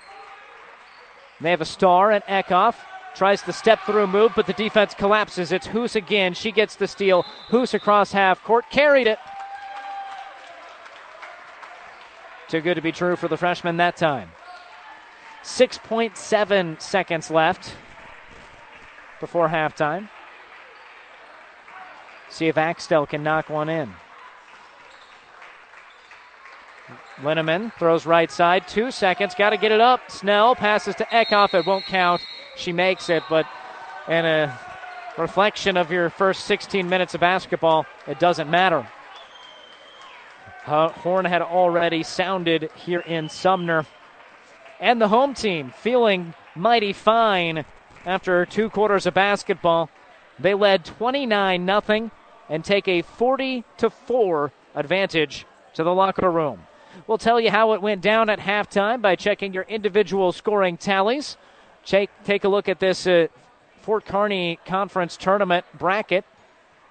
They have a star at Ekhoff. Tries to step through move, but the defense collapses. It's Hoos again. She gets the steal. Hoos across half court. Carried it. Too good to be true for the freshman that time. 6.7 seconds left before halftime. See if Axtell can knock one in. Linneman throws right side. 2 seconds. Got to get it up. Snell passes to Ekhoff. It won't count. She makes it, but in a reflection of your first 16 minutes of basketball, it doesn't matter. Horn had already sounded here in Sumner. And the home team feeling mighty fine after two quarters of basketball. They led 29-0 and take a 40-4 advantage to the locker room. We'll tell you how it went down at halftime by checking your individual scoring tallies. Take a look at this Fort Kearney Conference Tournament bracket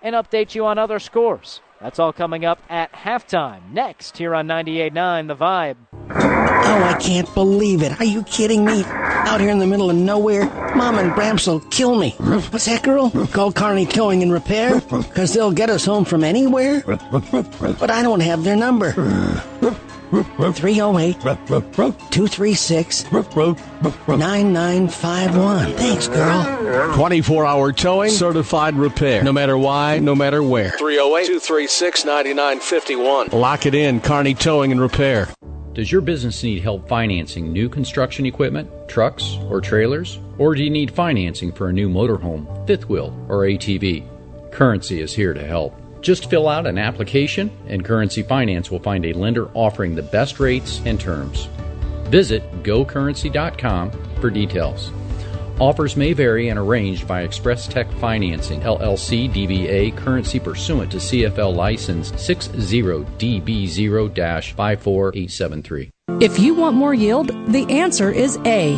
and update you on other scores. That's all coming up at halftime. Next, here on 98.9 The Vibe. Oh, I can't believe it. Are you kidding me? Out here in the middle of nowhere, Mom and Bramps will kill me. What's that, girl? Call Kearney Towing and Repair? Because they'll get us home from anywhere? But I don't have their number. 308-236-9951. Thanks, girl. 24-hour towing, certified repair. No matter why, no matter where. 308-236-9951. Lock it in, Kearney Towing and Repair. Does your business need help financing new construction equipment, trucks, or trailers? Or do you need financing for a new motorhome, fifth wheel, or ATV? Currency is here to help. Just fill out an application, and Currency Finance will find a lender offering the best rates and terms. Visit gocurrency.com for details. Offers may vary and arranged by Express Tech Financing, LLC DBA, currency pursuant to CFL license 60DB0-54873. If you want more yield, the answer is A.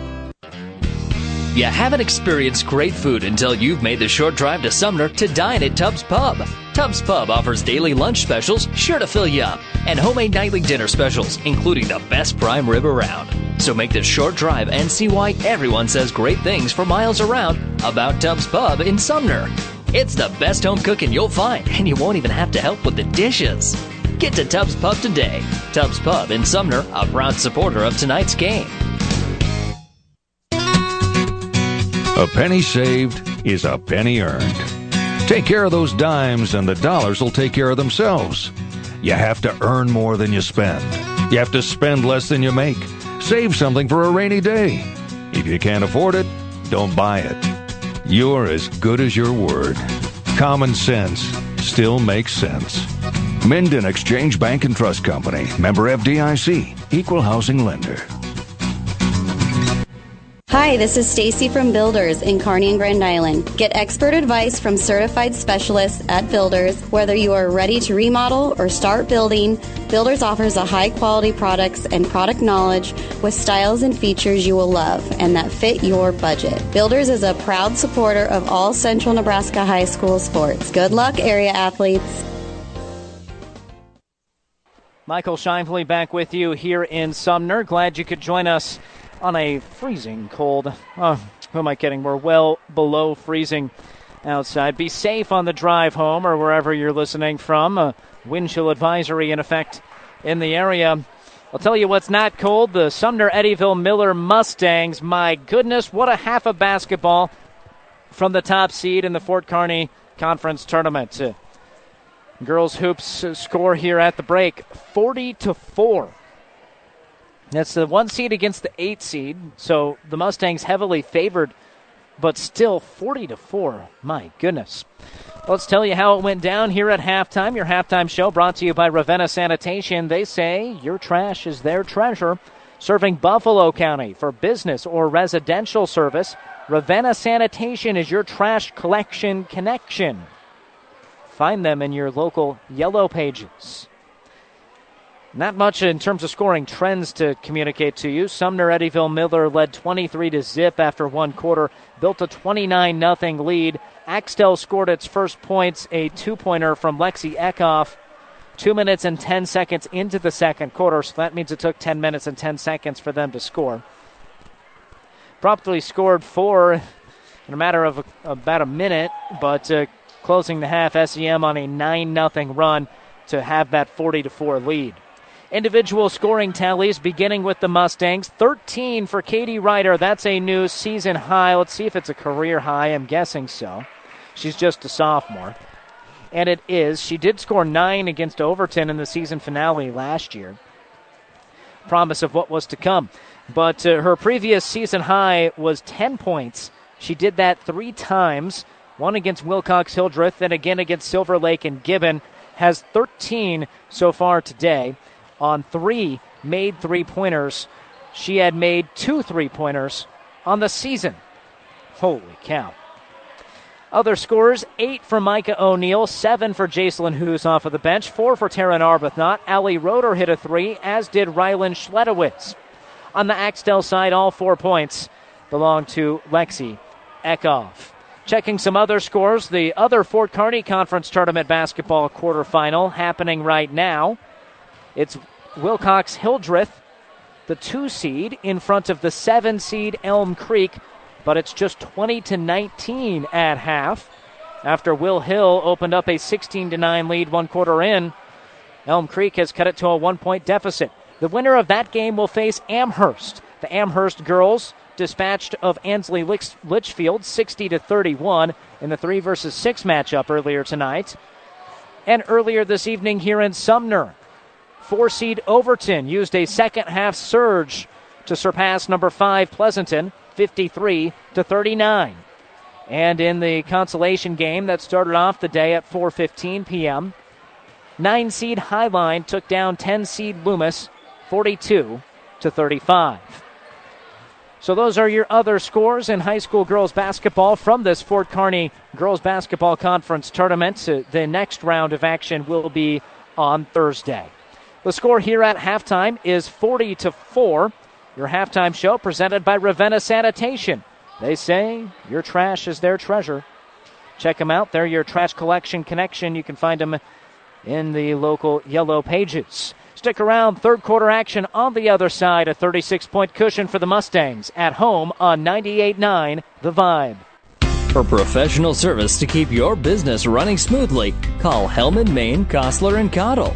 You haven't experienced great food until you've made the short drive to Sumner to dine at Tubbs Pub. Tubbs Pub offers daily lunch specials sure to fill you up and homemade nightly dinner specials, including the best prime rib around. So make this short drive and see why everyone says great things for miles around about Tubbs Pub in Sumner. It's the best home cooking you'll find, and you won't even have to help with the dishes. Get to Tubbs Pub today. Tubbs Pub in Sumner, a proud supporter of tonight's game. A penny saved is a penny earned. Take care of those dimes and the dollars will take care of themselves. You have to earn more than you spend. You have to spend less than you make. Save something for a rainy day. If you can't afford it, don't buy it. You're as good as your word. Common sense still makes sense. Minden Exchange Bank and Trust Company. Member FDIC. Equal housing lender. Hi, this is Stacy from Builders in Kearney and Grand Island. Get expert advice from certified specialists at Builders. Whether you are ready to remodel or start building, Builders offers a high-quality products and product knowledge with styles and features you will love and that fit your budget. Builders is a proud supporter of all Central Nebraska high school sports. Good luck, area athletes. Michael Shively back with you here in Sumner. Glad you could join us on a freezing cold. Oh, who am I kidding? We're well below freezing outside. Be safe on the drive home or wherever you're listening from. A wind chill advisory in effect in the area. I'll tell you what's not cold. The Sumner-Eddyville-Miller Mustangs. My goodness, what a half of basketball from the top seed in the Fort Kearney Conference Tournament. girls hoops score here at the break, 40-4. That's the 1 seed against the 8 seed, so the Mustangs heavily favored, but still 40-4. My goodness. Let's tell you how it went down here at halftime. Your halftime show brought to you by Ravenna Sanitation. They say your trash is their treasure. Serving Buffalo County for business or residential service, Ravenna Sanitation is your trash collection connection. Find them in your local Yellow Pages. Not much in terms of scoring trends to communicate to you. Sumner-Eddyville-Miller led 23-0 after one quarter, built a 29-0 lead. Axtell scored its first points, a two-pointer from Lexi Ekhoff, 2 minutes and 10 seconds into the second quarter, so that means it took 10 minutes and 10 seconds for them to score. Promptly scored four in a matter of about a minute, but closing the half, SEM on a 9-0 run to have that 40-4 lead. Individual scoring tallies, beginning with the Mustangs. 13 for Katie Ryder. That's a new season high. Let's see if it's a career high. I'm guessing so. She's just a sophomore. And it is. She did score 9 against Overton in the season finale last year. Promise of what was to come. But her previous season high was 10 points. She did that 3 times. One against Wilcox-Hildreth and again against Silver Lake and Gibbon. Has 13 so far today. On 3 made 3-pointers. She had made 2 3-pointers on the season. Holy cow. Other scorers, 8 for Micah O'Neill, 7 for Jaiselyn Hoos off of the bench, 4 for Taryn Arbuthnot. Allie Rohde hit a 3, as did Rylan Schledowitz. On the Axtell side, all 4 points belong to Lexi Ekhoff. Checking some other scores, the other Fort Kearney Conference Tournament basketball quarterfinal happening right now. It's Wilcox-Hildreth, the 2 seed, in front of the 7 seed Elm Creek, but it's just 20-19 at half. After Will Hill opened up a 16-9 lead 1 quarter in, Elm Creek has cut it to a 1-point deficit. The winner of that game will face Amherst. The Amherst girls dispatched of Ansley Litchfield 60-31 in the 3-versus-6 matchup earlier tonight. And earlier this evening here in Sumner, 4 seed Overton used a second half surge to surpass number 5 Pleasanton, 53-39. And in the consolation game that started off the day at 4:15 p.m., 9 seed Highline took down 10 seed Loomis, 42-35. So those are your other scores in high school girls basketball from this Fort Kearney Girls Basketball Conference Tournament. The next round of action will be on Thursday. The score here at halftime is 40-4. Your halftime show presented by Ravenna Sanitation. They say your trash is their treasure. Check them out. They're your trash collection connection. You can find them in the local Yellow Pages. Stick around. Third quarter action on the other side. A 36-point cushion for the Mustangs at home on 98.9 The Vibe. For professional service to keep your business running smoothly, call Hellman, Main, Kostler, & Cottle.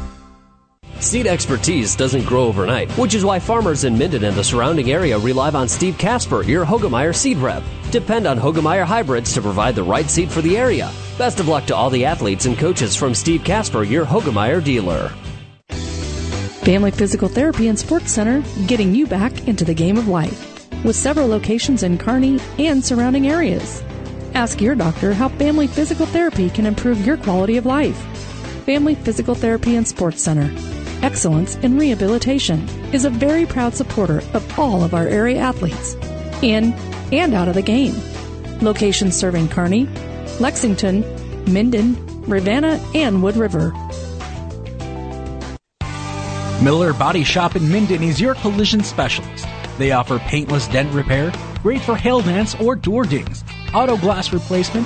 Seed expertise doesn't grow overnight, which is why farmers in Minden and the surrounding area rely on Steve Casper, your Hogemeyer seed rep. Depend on Hogemeyer hybrids to provide the right seed for the area. Best of luck to all the athletes and coaches from Steve Casper, your Hogemeyer dealer. Family Physical Therapy and Sports Center, getting you back into the game of life, with several locations in Kearney and surrounding areas. Ask your doctor how Family Physical Therapy can improve your quality of life. Family Physical Therapy and Sports Center. Excellence in Rehabilitation is a very proud supporter of all of our area athletes, in and out of the game. Locations serving Kearney, Lexington, Minden, Rivanna, and Wood River. Miller Body Shop in Minden is your collision specialist. They offer paintless dent repair, great for hail dents or door dings, auto glass replacement,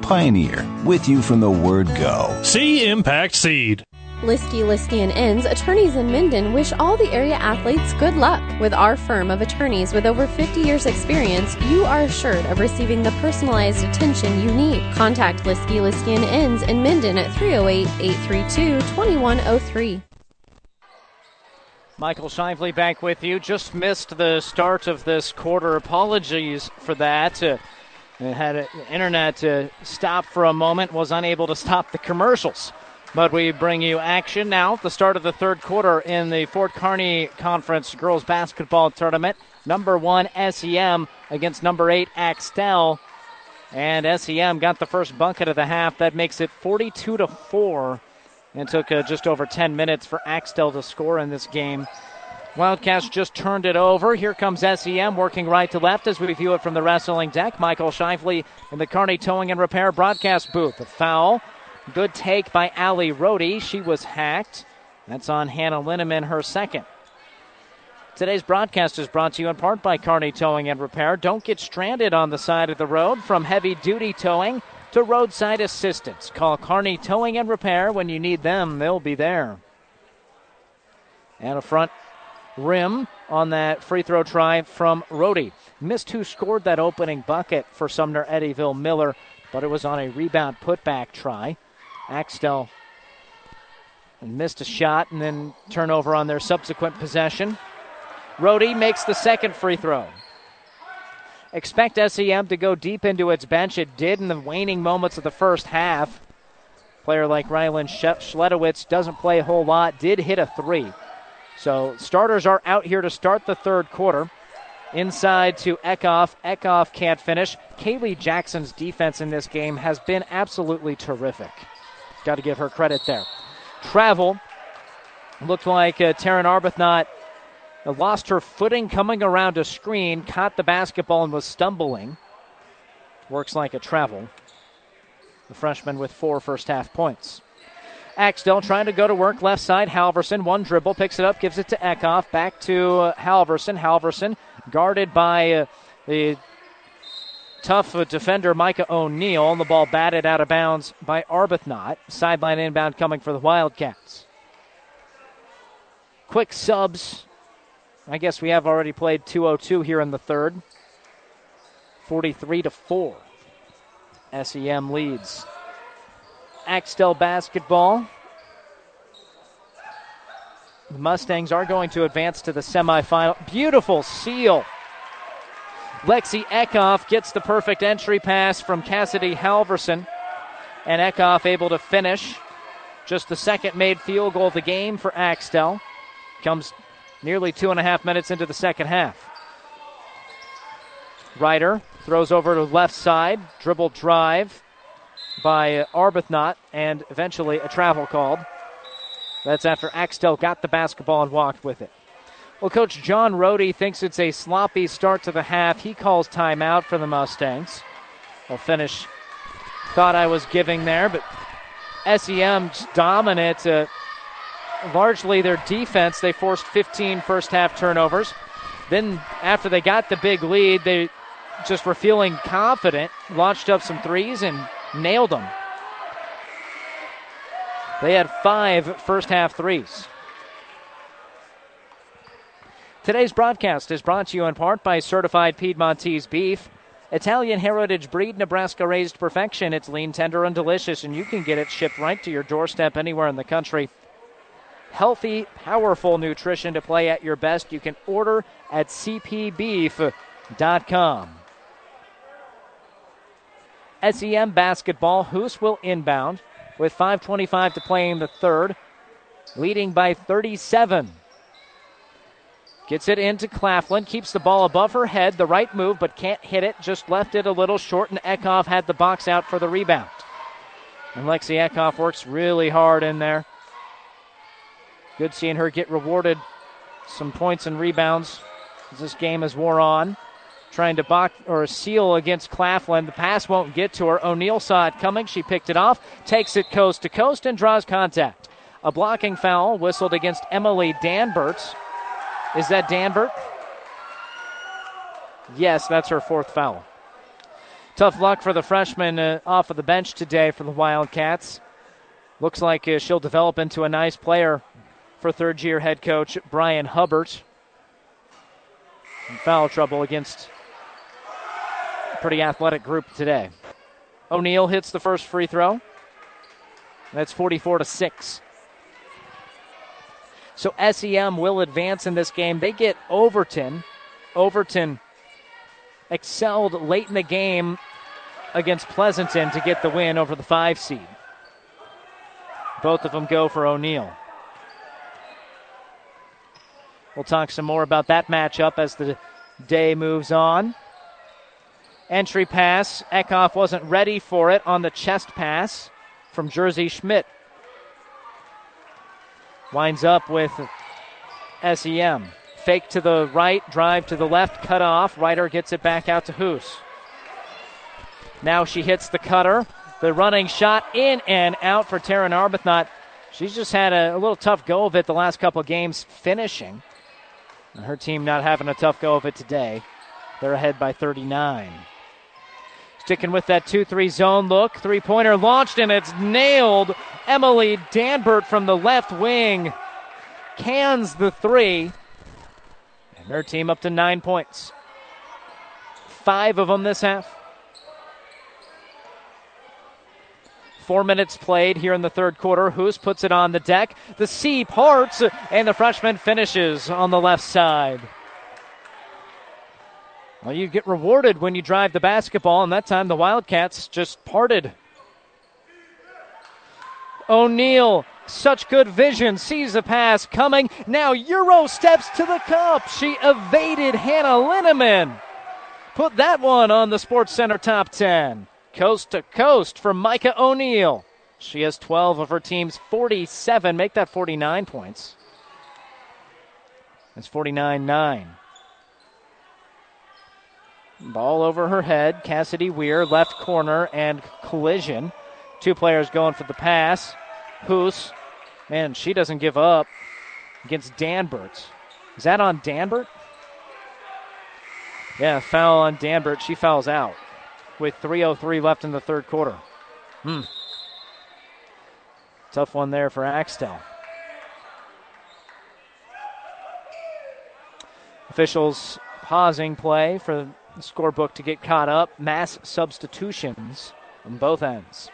Pioneer, with you from the word go. See Impact Seed. Liskey, Liskey & Inns, attorneys in Minden wish all the area athletes good luck. With our firm of attorneys with over 50 years experience, you are assured of receiving the personalized attention you need. Contact Liskey, Liskey & Inns in Minden at 308-832-2103. Michael Shively back with you. Just missed the start of this quarter. Apologies for that. Had an internet stop for a moment, was unable to stop the commercials. But we bring you action now at the start of the third quarter in the Fort Kearney Conference Girls Basketball Tournament. Number 1 SEM against number 8 Axtell. And SEM got the first bucket of the half. That makes it 42-4. And took just over 10 minutes for Axtell to score in this game. Wildcats just turned it over. Here comes SEM working right to left as we view it from the wrestling deck. Michael Shively in the Kearney Towing and Repair broadcast booth. A foul. Good take by Allie Rohde. She was hacked. That's on Hannah Linneman, her second. Today's broadcast is brought to you in part by Kearney Towing and Repair. Don't get stranded on the side of the road. From heavy-duty towing to roadside assistance, call Kearney Towing and Repair. When you need them, they'll be there. And a front rim on that free throw try from Rohde. Missed who scored that opening bucket for Sumner-Eddyville-Miller, but it was on a rebound putback try. Axtell missed a shot and then turnover on their subsequent possession. Rohde makes the second free throw. Expect SEM to go deep into its bench. It did in the waning moments of the first half. Player like Rylan Schledowitz doesn't play a whole lot, did hit a three. So starters are out here to start the third quarter. Inside to Ekhoff. Ekhoff can't finish. Kaylee Jackson's defense in this game has been absolutely terrific. Got to give her credit there. Travel. Looked like Taryn Arbuthnot lost her footing coming around a screen, caught the basketball and was stumbling. Works like a travel. The freshman with 4 first-half points. Axtell trying to go to work left side. Halverson, one dribble, picks it up, gives it to Ekhoff. Back to Halverson. Halverson guarded by the tough defender Micah O'Neill. And the ball batted out of bounds by Arbuthnot. Sideline inbound coming for the Wildcats. Quick subs. I guess we have already played 2:02 here in the third. 43-4. SEM leads. Axtell basketball. The Mustangs are going to advance to the semifinal. Beautiful seal. Lexi Ekhoff gets the perfect entry pass from Cassidy Halverson. And Ekhoff able to finish. Just the second made field goal of the game for Axtell. Comes nearly 2.5 minutes into the second half. Ryder throws over to left side, dribble drive by Arbuthnot, and eventually a travel called. That's after Axtell got the basketball and walked with it. Well, Coach John Rohde thinks it's a sloppy start to the half. He calls timeout for the Mustangs. I'll finish. Thought I was giving there, but SEM's dominant. Largely their defense. They forced 15 first-half turnovers. Then after they got the big lead, they just were feeling confident, launched up some threes, and nailed them. They had 5 first-half threes. Today's broadcast is brought to you in part by Certified Piedmontese Beef. Italian heritage breed, Nebraska-raised perfection. It's lean, tender, and delicious, and you can get it shipped right to your doorstep anywhere in the country. Healthy, powerful nutrition to play at your best. You can order at cpbeef.com. SEM basketball. Hoos will inbound with 5:25 to play in the third, leading by 37. Gets it into Claflin, keeps the ball above her head, the right move, but can't hit it, just left it a little short, and Ekhoff had the box out for the rebound. And Lexi Ekhoff works really hard in there. Good seeing her get rewarded some points and rebounds as this game has wore on. Trying to box or seal against Claflin. The pass won't get to her. O'Neill saw it coming. She picked it off, takes it coast to coast, and draws contact. A blocking foul whistled against Emily Danbert. Is that Danbert? Yes, that's her 4th foul. Tough luck for the freshman off of the bench today for the Wildcats. Looks like she'll develop into a nice player for 3rd-year head coach Brian Hubbard. In foul trouble against a pretty athletic group today. O'Neill hits the first free throw. That's 44-6. So SEM will advance in this game. They get Overton. Overton excelled late in the game against Pleasanton to get the win over the 5 seed. Both of them go for O'Neill. We'll talk some more about that matchup as the day moves on. Entry pass. Ekhoff wasn't ready for it on the chest pass from Jersey Schmidt. Winds up with SEM. Fake to the right, drive to the left, cut off. Ryder gets it back out to Hoos. Now she hits the cutter. The running shot in and out for Taryn Arbuthnot. She's just had a little tough go of it the last couple of games finishing. Her team not having a tough go of it today. They're ahead by 39. Sticking with that 2-3 zone look. Three-pointer launched, and it's nailed. Emily Danbert from the left wing cans the three. And her team up to 9 points. 5 of them this half. 4 minutes played here in the third quarter. Hoos puts it on the deck. The C parts, and the freshman finishes on the left side. Well, you get rewarded when you drive the basketball, and that time the Wildcats just parted. O'Neill, such good vision, sees the pass coming. Now Euro steps to the cup. She evaded Hannah Linneman. Put that one on the SportsCenter Top 10. Coast to coast for Micah O'Neill. She has 12 of her team's 47. Make that 49 points. That's 49-9. Ball over her head. Cassidy Weir, left corner, and collision. 2 players going for the pass. Hoos, man, she doesn't give up against Danbert. Is that on Danbert? Yeah, foul on Danbert. She fouls out with 3:03 left in the third quarter. Tough one there for Axtell. Officials pausing play for the scorebook to get caught up. Mass substitutions on both ends.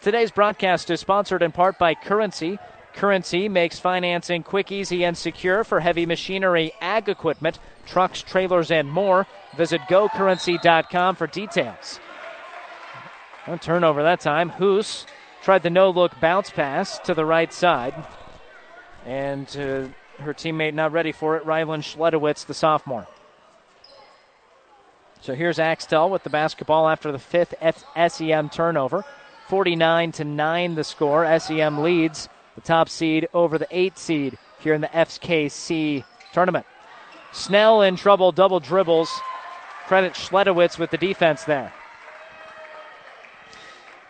Today's broadcast is sponsored in part by Currency. Currency makes financing quick, easy, and secure for heavy machinery, ag equipment, trucks, trailers, and more. Visit gocurrency.com for details. No turnover that time. Hoos tried the no-look bounce pass to the right side. And her teammate not ready for it, Rylan Schledowitz, the sophomore. So here's Axtell with the basketball after the fifth SEM turnover. 49-9 the score. SEM leads the top seed over the 8th seed here in the FKC tournament. Snell in trouble, double dribbles. Credit Schledowitz with the defense there.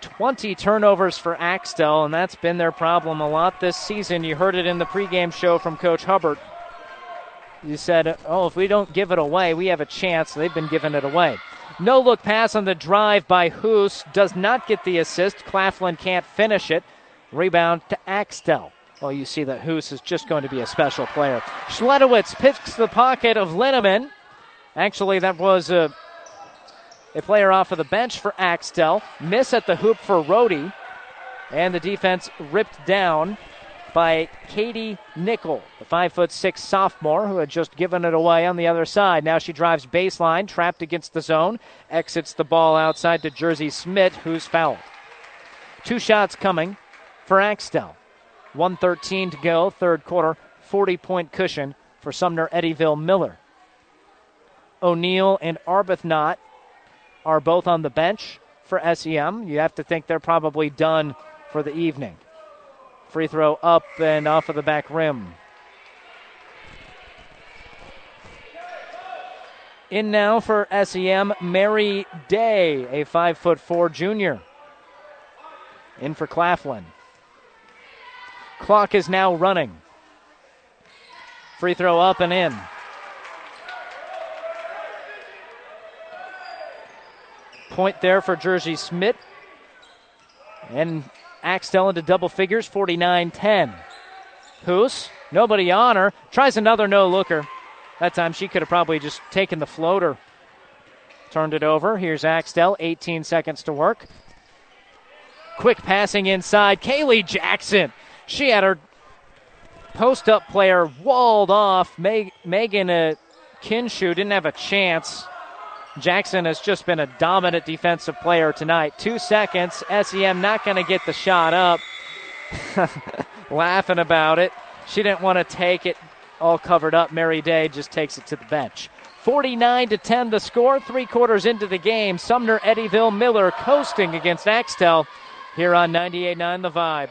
20 turnovers for Axtell, and that's been their problem a lot this season. You heard it in the pregame show from Coach Hubbard. You said, oh, if we don't give it away, we have a chance. They've been giving it away. No-look pass on the drive by Hoos. Does not get the assist. Claflin can't finish it. Rebound to Axtell. Well, you see that Hoos is just going to be a special player. Schledowitz picks the pocket of Linneman. Actually, that was a player off of the bench for Axtell. Miss at the hoop for Rohde. And the defense ripped down by Katie Nickel, the 5'6" sophomore who had just given it away on the other side. Now she drives baseline, trapped against the zone, exits the ball outside to Jersey Smith, who's fouled. Two shots coming for Axtell. 1:13 to go, third quarter, 40-point cushion for Sumner-Eddyville-Miller. O'Neill and Arbuthnot are both on the bench for SEM. You have to think they're probably done for the evening. Free throw up and off of the back rim. In now for SEM, Mary Day, a 5'4" junior. In for Claflin. Clock is now running. Free throw up and in. Point there for Jersey Smith. And Axtell into double figures, 49-10. Hoos, nobody on her, tries another no-looker. That time she could have probably just taken the floater. Turned it over. Here's Axtell, 18 seconds to work. Quick passing inside. Kaylee Jackson. She had her post-up player walled off. Megan Kinshu didn't have a chance. Jackson has just been a dominant defensive player tonight. 2 seconds. SEM not going to get the shot up. Laughing about it. She didn't want to take it. All covered up. Mary Day just takes it to the bench. 49-10 the score. Three quarters into the game. Sumner-Eddyville-Miller coasting against Axtell here on 98.9 The Vibe.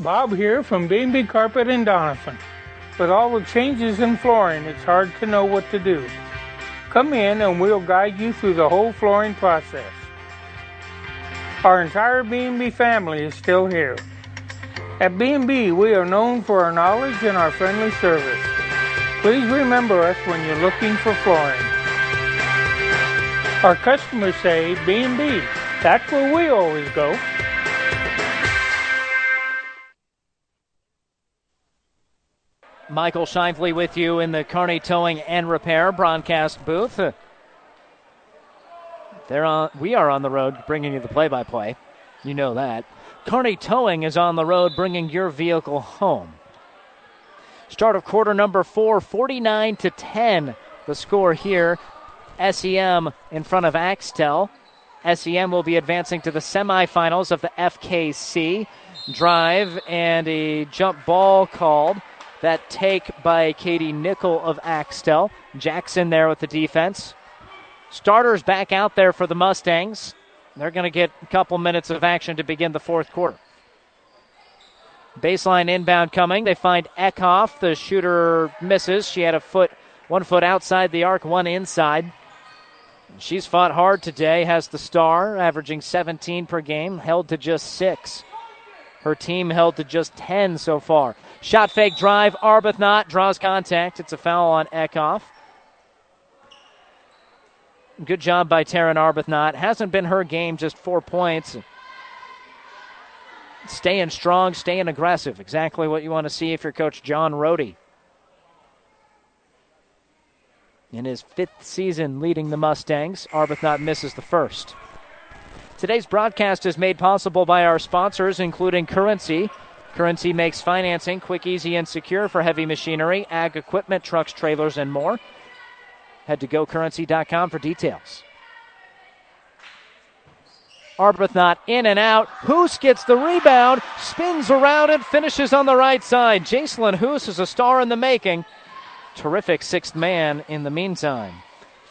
Bob here from B&B Carpet and Donovan. With all the changes in flooring, it's hard to know what to do. Come in and we'll guide you through the whole flooring process. Our entire B&B family is still here. At B&B, we are known for our knowledge and our friendly service. Please remember us when you're looking for flooring. Our customers say, B&B, that's where we always go. Michael Shively with you in the Kearney Towing and Repair broadcast booth. We are on the road bringing you the play-by-play. You know that. Kearney Towing is on the road bringing your vehicle home. Start of quarter number 4, 49-10. The score here, SEM in front of Axtell. SEM will be advancing to the semifinals of the FKC. Drive and a jump ball called. That take by Katie Nickel of Axtell. Jackson there with the defense. Starters back out there for the Mustangs. They're going to get a couple minutes of action to begin the fourth quarter. Baseline inbound coming. They find Ekhoff. The shooter misses. She had a foot, 1 foot outside the arc, one inside. She's fought hard today, has the star, averaging 17 per game, held to just 6. Her team held to just 10 so far. Shot fake drive. Arbuthnot draws contact. It's a foul on Ekhoff. Good job by Taryn Arbuthnot. Hasn't been her game, just 4 points. Staying strong, staying aggressive. Exactly what you want to see if you're Coach John Rohde. In his 5th season leading the Mustangs, Arbuthnot misses the first. Today's broadcast is made possible by our sponsors, including Currency. Currency makes financing quick, easy, and secure for heavy machinery, ag equipment, trucks, trailers, and more. Head to gocurrency.com for details. Arbuthnot in and out. Hoos gets the rebound, spins around and finishes on the right side. Jaiselyn Hoos is a star in the making. Terrific sixth man in the meantime.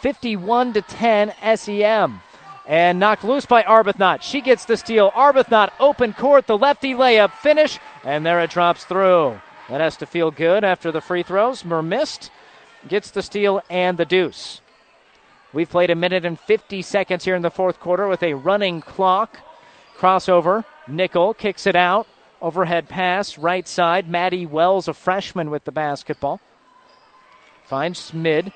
51-10 SEM. And knocked loose by Arbuthnot. She gets the steal. Arbuthnot open court, the lefty layup finish, and there it drops through. That has to feel good after the free throws. Missed. Gets the steal and the deuce. We've played a minute and 50 seconds here in the fourth quarter with a running clock. Crossover. Nickel kicks it out. Overhead pass, right side. Maddie Wells, a freshman, with the basketball. Finds mid.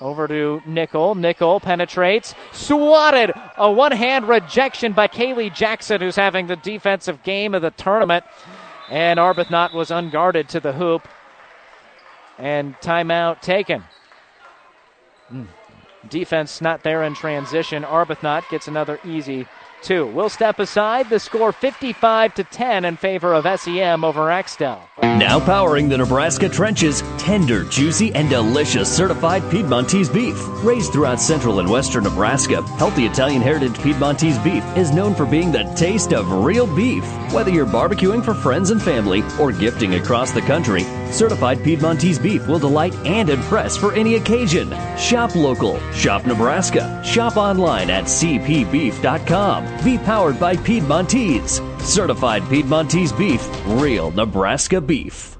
Over to Nickel. Nickel penetrates. Swatted. A one-hand rejection by Kaylee Jackson, who's having the defensive game of the tournament. And Arbuthnot was unguarded to the hoop. And timeout taken. Defense not there in transition. Arbuthnot gets another easy two. We'll step aside. The score 55-10 in favor of SEM over Axtell. Now powering the Nebraska trenches, tender, juicy, and delicious certified Piedmontese beef. Raised throughout central and western Nebraska, healthy Italian heritage Piedmontese beef is known for being the taste of real beef. Whether you're barbecuing for friends and family or gifting across the country, certified Piedmontese beef will delight and impress for any occasion. Shop local, shop Nebraska, shop online at cpbeef.com. Be powered by Piedmontese. Certified Piedmontese beef. Real Nebraska beef.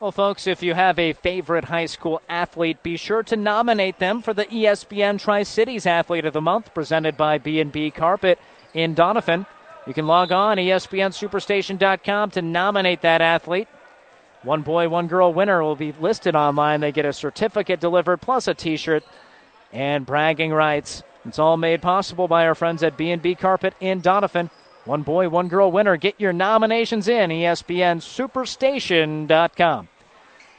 Well, folks, if you have a favorite high school athlete, be sure to nominate them for the ESPN Tri-Cities Athlete of the Month, presented by B&B Carpet in Doniphan. You can log on ESPNSuperstation.com to nominate that athlete. One boy, one girl winner will be listed online. They get a certificate delivered plus a T-shirt and bragging rights. It's all made possible by our friends at B&B Carpet in Doniphan. One boy, one girl winner. Get your nominations in, ESPNSuperstation.com.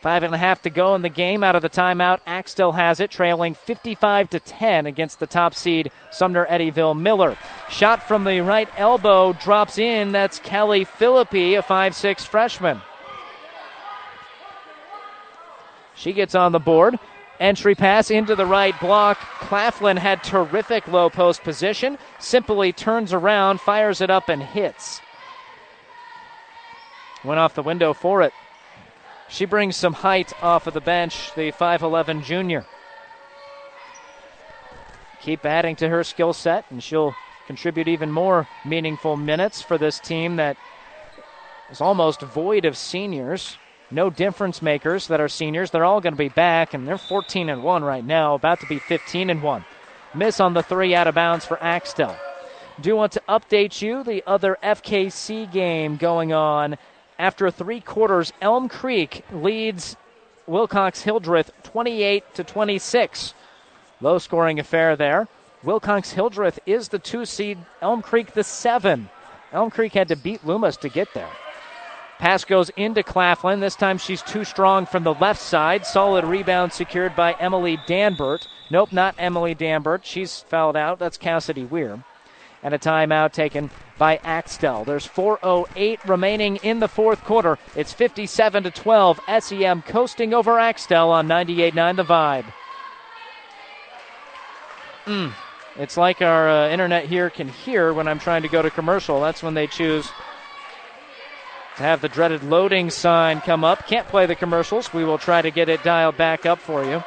5.5 to go in the game. Out of the timeout, Axtell has it, trailing 55-10 against the top seed, Sumner-Eddyville-Miller. Shot from the right elbow drops in. That's Kelly Philippi, a 5'6 freshman. She gets on the board. Entry pass into the right block. Claflin had terrific low post position. Simply turns around, fires it up, and hits. Went off the window for it. She brings some height off of the bench, the 5'11 junior. Keep adding to her skill set, and she'll contribute even more meaningful minutes for this team that is almost void of seniors. No difference makers that are seniors. They're all going to be back, and they're 14-1 right now, about to be 15-1. Miss on the three, out of bounds for Axtell. Do want to update you, the other FKC game going on. After three quarters, Elm Creek leads Wilcox-Hildreth 28-26. Low-scoring affair there. Wilcox-Hildreth is the 2 seed, Elm Creek the 7. Elm Creek had to beat Loomis to get there. Pass goes into Claflin. This time she's too strong from the left side. Solid rebound secured by Emily Danbert. Nope, not Emily Danbert. She's fouled out. That's Cassidy Weir. And a timeout taken by Axtell. There's 4:08 remaining in the fourth quarter. It's 57-12. SEM coasting over Axtell on 98.9 The Vibe. It's like our internet here can hear when I'm trying to go to commercial. That's when they choose to have the dreaded loading sign come up. Can't play the commercials. We will try to get it dialed back up for you.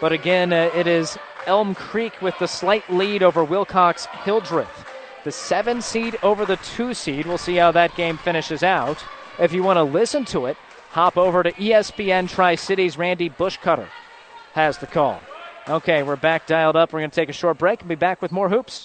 But again, it is Elm Creek with the slight lead over Wilcox-Hildreth. The 7 seed over the 2 seed. We'll see how that game finishes out. If you want to listen to it, hop over to ESPN Tri-Cities. Randy Bushcutter has the call. Okay, we're back dialed up. We're going to take a short break and be back with more hoops.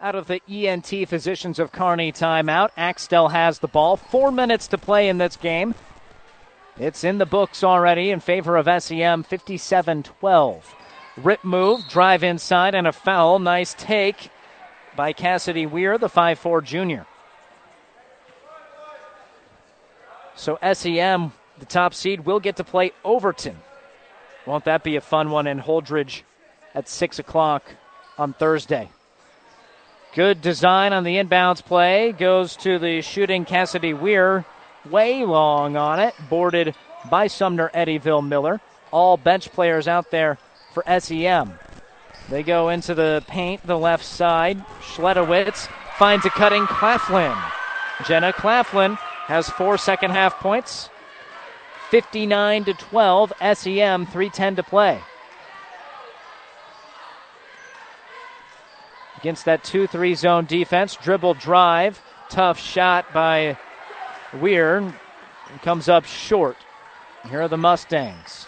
Out of the ENT Physicians of Kearney timeout, Axtell has the ball. 4 minutes to play in this game. It's in the books already in favor of SEM, 57-12. Rip move, drive inside, and a foul. Nice take by Cassidy Weir, the 5'4 junior. So SEM, the top seed, will get to play Overton. Won't that be a fun one in Holdridge at 6 o'clock on Thursday. Good design on the inbounds play. Goes to the shooting Cassidy Weir. Way long on it. Boarded by Sumner-Eddyville-Miller. All bench players out there for SEM. They go into the paint, the left side. Schledowitz finds a cutting Claflin. Jenna Claflin has 4 second half points. 59-12, SEM, 3:10 to play. Against that 2-3 zone defense, dribble drive, tough shot by Weir, comes up short. Here are the Mustangs.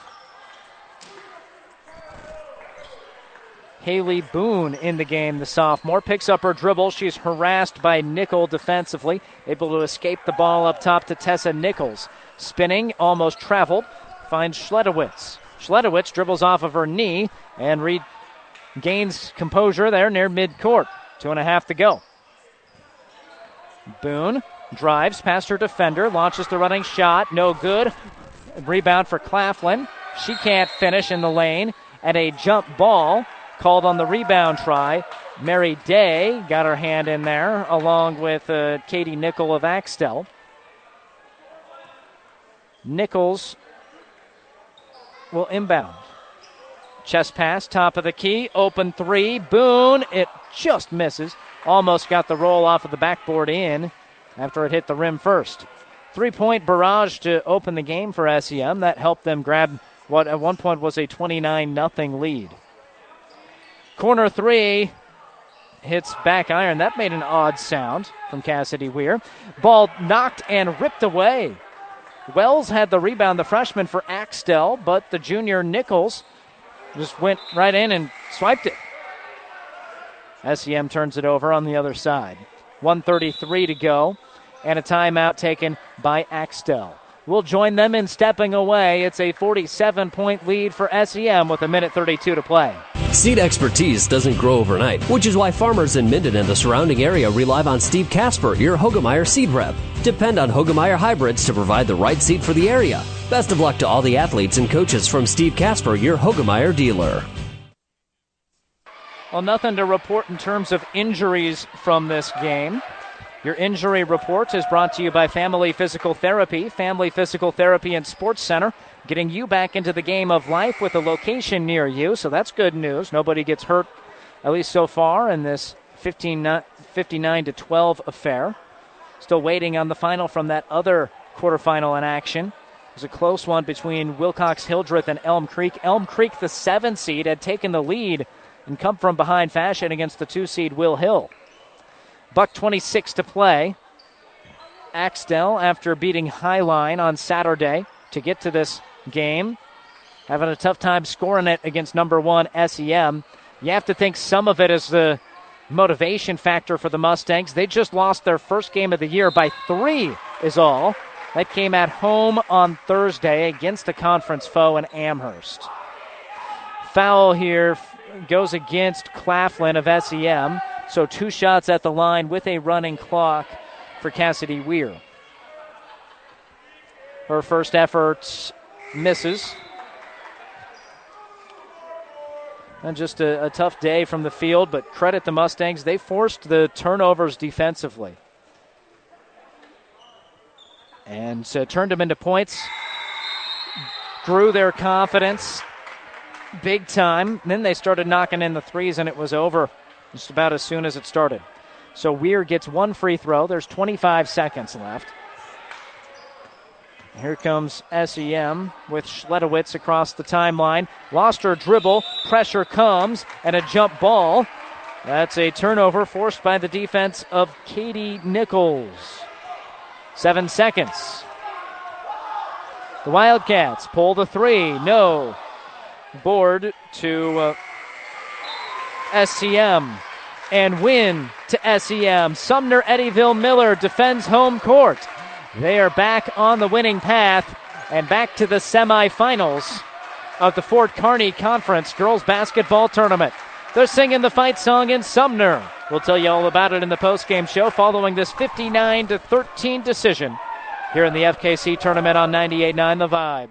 Haley Boone in the game, the sophomore, picks up her dribble. She's harassed by Nickel defensively, able to escape the ball up top to Tessa Nichols. Spinning, almost traveled, finds Schledowitz. Schledowitz dribbles off of her knee and gains composure there near midcourt. 2.5 to go. Boone drives past her defender, launches the running shot. No good. Rebound for Claflin. She can't finish in the lane. And a jump ball called on the rebound try. Mary Day got her hand in there along with Katie Nickel of Axtell. Nichols will inbound. Chest pass, top of the key, open three, Boone, it just misses. Almost got the roll off of the backboard in after it hit the rim first. Three-point barrage to open the game for SEM. That helped them grab what at one point was a 29-0 lead. Corner three, hits back iron. That made an odd sound from Cassidy Weir. Ball knocked and ripped away. Wells had the rebound, the freshman for Axtell, but the junior Nichols just went right in and swiped it. SEM turns it over on the other side. 1:33 to go, and a timeout taken by Axtell. We'll join them in stepping away. It's a 47-point lead for SEM with 1:32 to play. Seed expertise doesn't grow overnight, which is why farmers in Minden and the surrounding area rely on Steve Casper, your Hogemeyer seed rep. Depend on Hogemeyer hybrids to provide the right seed for the area. Best of luck to all the athletes and coaches from Steve Casper, your Hogemeyer dealer. Well, nothing to report in terms of injuries from this game. Your injury report is brought to you by Family Physical Therapy. Family Physical Therapy and Sports Center, getting you back into the game of life with a location near you, so that's good news. Nobody gets hurt, at least so far, in this 59-12 affair. Still waiting on the final from that other quarterfinal in action. It was a close one between Wilcox-Hildreth and Elm Creek. Elm Creek, the 7 seed, had taken the lead and come from behind fashion against the 2 seed Will Hill. 1:26 to play. Axtell, after beating Highline on Saturday to get to this game, having a tough time scoring it against number 1 SEM. You have to think some of it is the motivation factor for the Mustangs. They just lost their first game of the year by 3 is all. That came at home on Thursday against the conference foe in Amherst. Foul here goes against Claflin of SEM. So 2 shots at the line with a running clock for Cassidy Weir. Her first effort misses. And just a tough day from the field, but credit the Mustangs. They forced the turnovers defensively. And so turned them into points. Grew their confidence big time. Then they started knocking in the threes, and it was over just about as soon as it started. So Weir gets 1 free throw. There's 25 seconds left. Here comes SEM with Schledowitz across the timeline. Lost her dribble. Pressure comes and a jump ball. That's a turnover forced by the defense of Katie Nichols. 7 seconds. The Wildcats pull the three. No. Board to SEM. and win to SEM. Sumner-Eddyville-Miller defends home court. They are back on the winning path and back to the semifinals of the Fort Kearney Conference Girls Basketball Tournament. They're singing the fight song in Sumner. We'll tell you all about it in the postgame show following this 59-13 decision here in the FKC tournament on 98.9 The Vibe.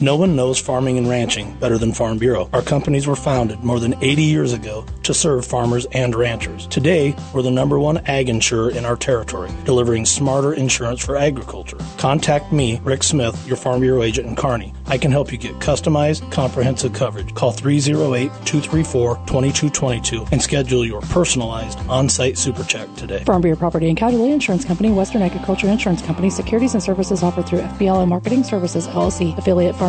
No one knows farming and ranching better than Farm Bureau. Our companies were founded more than 80 years ago to serve farmers and ranchers. Today, we're the #1 ag insurer in our territory, delivering smarter insurance for agriculture. Contact me, Rick Smith, your Farm Bureau agent in Kearney. I can help you get customized, comprehensive coverage. Call 308-234-2222 and schedule your personalized on-site super check today. Farm Bureau Property and Casualty Insurance Company, Western Agriculture Insurance Company. Securities and services offered through FBLA Marketing Services, LLC, affiliate Farm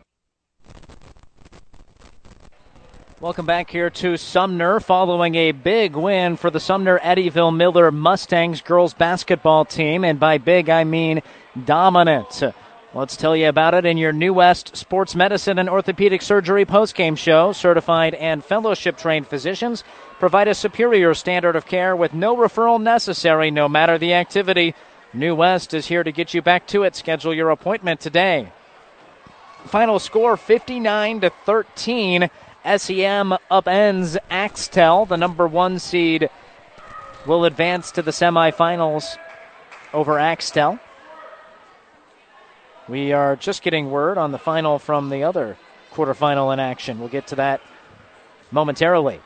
Welcome back here to Sumner following a big win for the Sumner-Eddyville-Miller Mustangs girls basketball team, and by big I mean dominant. Let's tell you about it in your New West Sports Medicine and Orthopedic Surgery postgame show. Certified and fellowship-trained physicians provide a superior standard of care with no referral necessary, no matter the activity. New West is here to get you back to it. Schedule your appointment today. Final score 59-13. SEM upends Axtell. The #1 seed will advance to the semifinals over Axtell. We are just getting word on the final from the other quarterfinal in action. We'll get to that momentarily.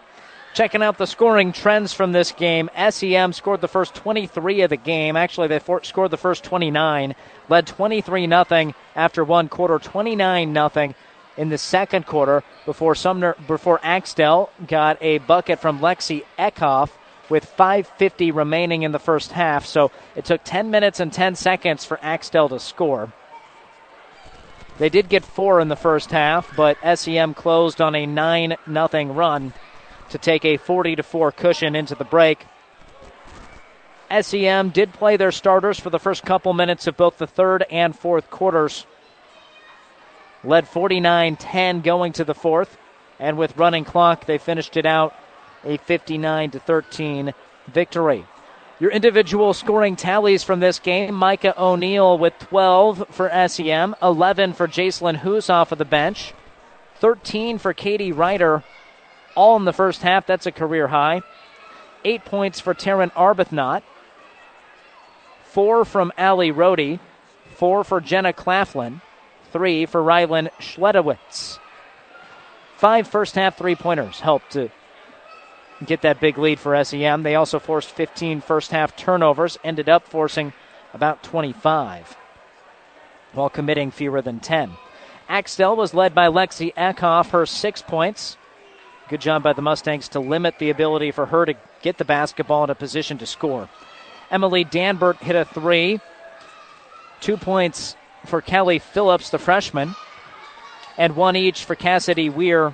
Checking out the scoring trends from this game. SEM scored the first 23 of the game. Actually, they scored the first 29, led 23-0 after one quarter, 29-0. In the second quarter before Axtell got a bucket from Lexi Ekhoff with 5:50 remaining in the first half. So it took 10 minutes and 10 seconds for Axtell to score. They did get 4 in the first half, but SEM closed on a 9-0 run to take a 40-4 cushion into the break. SEM did play their starters for the first couple minutes of both the third and fourth quarters. Led 49-10 going to the fourth, and with running clock, they finished it out a 59-13 victory. Your individual scoring tallies from this game: Micah O'Neill with 12 for SEM, 11 for Jaiselyn Hoos off of the bench, 13 for Katie Ryder, all in the first half. That's a career high. 8 points for Taryn Arbuthnot, 4 from Allie Rohde, 4 for Jenna Claflin, 3 for Rylan Schledowitz. 5 first-half three-pointers helped to get that big lead for SEM. They also forced 15 first-half turnovers, ended up forcing about 25 while committing fewer than 10. Axtell was led by Lexi Ekhoff, her 6 points. Good job by the Mustangs to limit the ability for her to get the basketball in a position to score. Emily Danbert hit a three. 2 points for Kelly Phillips, the freshman, and one each for Cassidy Weir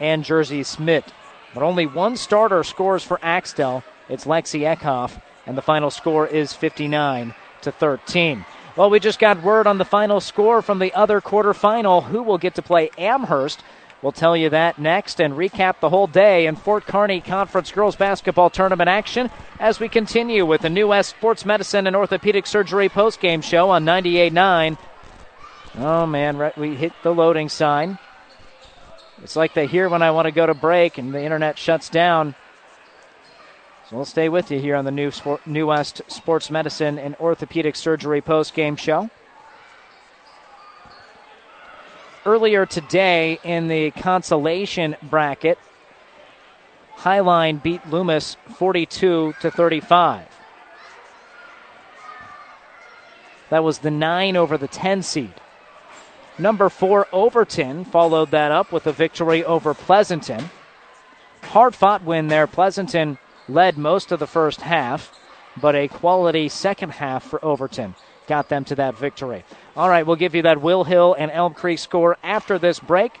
and Jersey Smith. But only one starter scores for Axtell. It's Lexi Ekhoff, and the final score is 59-13. Well, we just got word on the final score from the other quarterfinal. Who will get to play Amherst? We'll tell you that next and recap the whole day in Fort Kearney Conference Girls Basketball Tournament action as we continue with the new West Sports Medicine and Orthopedic Surgery postgame show on 98.9. Oh, man, right, we hit the loading sign. It's like they hear when I want to go to break and the internet shuts down. So we'll stay with you here on the New West Sports Medicine and Orthopedic Surgery postgame show. Earlier today in the consolation bracket, Highline beat Loomis 42-35. That was the 9 over the 10 seed. Number 4 Overton followed that up with a victory over Pleasanton. Hard-fought win there. Pleasanton led most of the first half, but a quality second half for Overton got them to that victory. All right, we'll give you that Will Hill and Elm Creek score after this break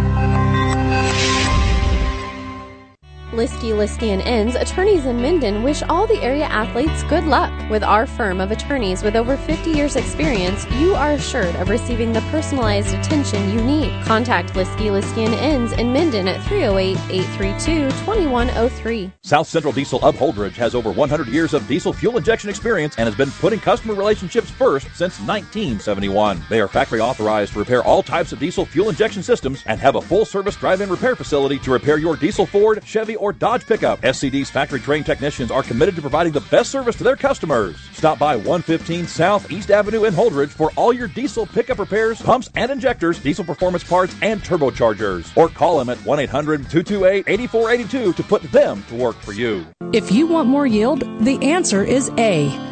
Liskey, Liskey & Inns, attorneys in Minden wish all the area athletes good luck. With our firm of attorneys with over 50 years experience, you are assured of receiving the personalized attention you need. Contact Liskey, Liskey & Inns in Minden at 308-832-2103. South Central Diesel of Holdridge has over 100 years of diesel fuel injection experience and has been putting customer relationships first since 1971. They are factory authorized to repair all types of diesel fuel injection systems and have a full-service drive-in repair facility to repair your diesel Ford, Chevy, or Dodge pickup. SCD's factory-trained technicians are committed to providing the best service to their customers. Stop by 115 South East Avenue in Holdridge for all your diesel pickup repairs, pumps and injectors, diesel performance parts, and turbochargers. Or call them at 1-800-228-8482 to put them to work for you. If you want more yield, the answer is A.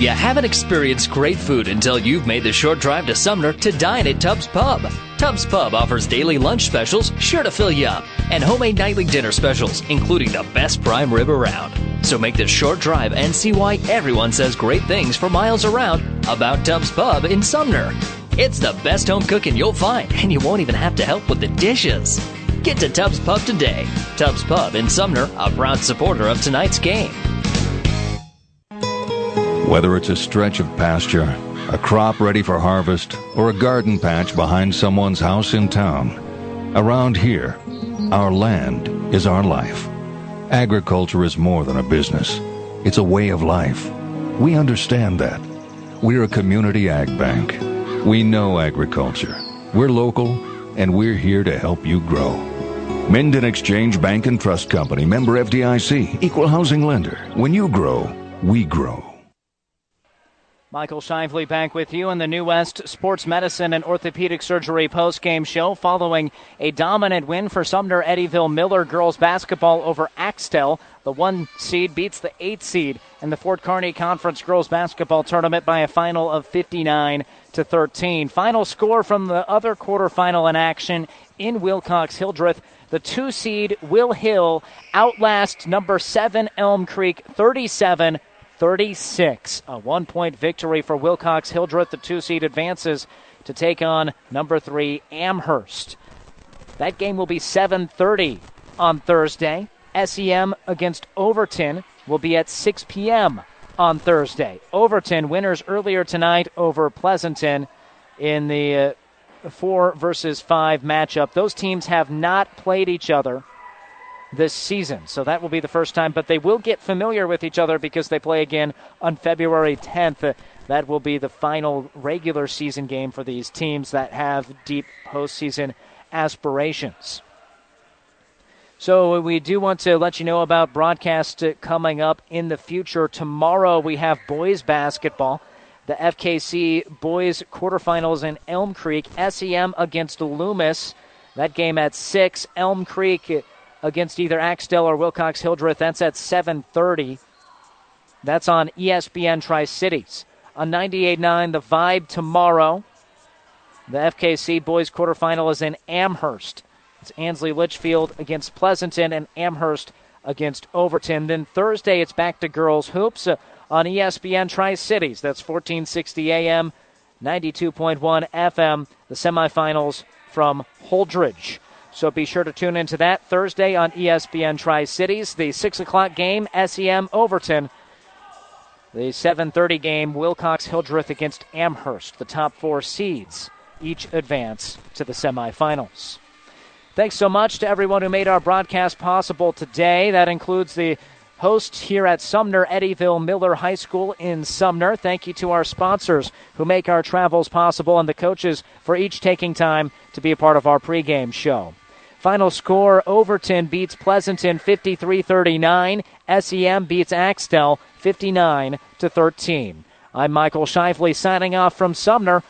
You haven't experienced great food until you've made the short drive to Sumner to dine at Tubbs Pub. Tubbs Pub offers daily lunch specials sure to fill you up and homemade nightly dinner specials, including the best prime rib around. So make the short drive and see why everyone says great things for miles around about Tubbs Pub in Sumner. It's the best home cooking you'll find, and you won't even have to help with the dishes. Get to Tubbs Pub today. Tubbs Pub in Sumner, a proud supporter of tonight's game. Whether it's a stretch of pasture, a crop ready for harvest, or a garden patch behind someone's house in town, around here, our land is our life. Agriculture is more than a business. It's a way of life. We understand that. We're a community ag bank. We know agriculture. We're local, and we're here to help you grow. Minden Exchange Bank and Trust Company, member FDIC, equal housing lender. When you grow, we grow. Michael Shively back with you in the New West Sports Medicine and Orthopedic Surgery postgame show following a dominant win for Sumner-Eddyville-Miller girls basketball over Axtell. The 1 seed beats the 8 seed in the Fort Kearney Conference girls basketball tournament by a final of 59-13. Final score from the other quarterfinal in action in Wilcox-Hildreth. The 2 seed Will Hill outlasts number 7 Elm Creek 37-36. A 1-point victory for Wilcox-Hildreth. The 2 seed advances to take on number 3 Amherst. That game will be 7:30 on Thursday. SEM against Overton will be at 6 p.m. on Thursday. Overton winners earlier tonight over Pleasanton in the 4 versus 5 matchup. Those teams have not played each other this season, so that will be the first time, but they will get familiar with each other because they play again on February 10th. That will be the final regular season game for these teams that have deep postseason aspirations. So we do want to let you know about broadcast coming up in the future. Tomorrow we have boys basketball, the FKC boys quarterfinals in Elm Creek, SEM against Loomis. That game at 6, Elm Creek against either Axtell or Wilcox-Hildreth. That's at 7:30. That's on ESPN Tri-Cities. On 98.9, The Vibe tomorrow. The FKC boys quarterfinal is in Amherst. It's Ansley Litchfield against Pleasanton and Amherst against Overton. Then Thursday, it's back to girls hoops on ESPN Tri-Cities. That's 1460 AM, 92.1 FM. The semifinals from Holdridge. So be sure to tune into that Thursday on ESPN Tri-Cities. The 6 o'clock game, SEM Overton. The 7:30 game, Wilcox-Hildreth against Amherst. The top 4 seeds each advance to the semifinals. Thanks so much to everyone who made our broadcast possible today. That includes the hosts here at Sumner-Eddyville-Miller High School in Sumner. Thank you to our sponsors who make our travels possible and the coaches for each taking time to be a part of our pregame show. Final score, Overton beats Pleasanton 53-39. SEM beats Axtell 59-13. I'm Michael Shively signing off from Sumner.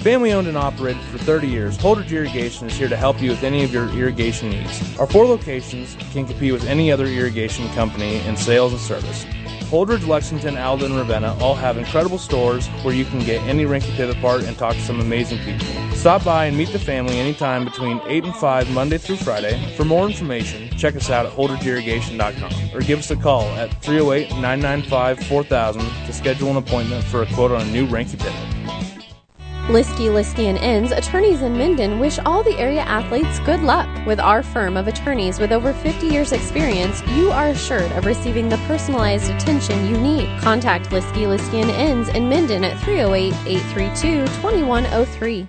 Family owned and operated for 30 years, Holdridge Irrigation is here to help you with any of your irrigation needs. Our 4 locations can compete with any other irrigation company in sales and service. Holdridge, Lexington, Alden, and Ravenna all have incredible stores where you can get any Rinky Pivot part and talk to some amazing people. Stop by and meet the family anytime between 8 and 5 Monday through Friday. For more information, check us out at holdridgeirrigation.com or give us a call at 308-995-4000 to schedule an appointment for a quote on a new Rinky Pivot. Liskey, Liskey & Inns, attorneys in Minden wish all the area athletes good luck. With our firm of attorneys with over 50 years experience, you are assured of receiving the personalized attention you need. Contact Liskey, Liskey & Inns in Minden at 308-832-2103.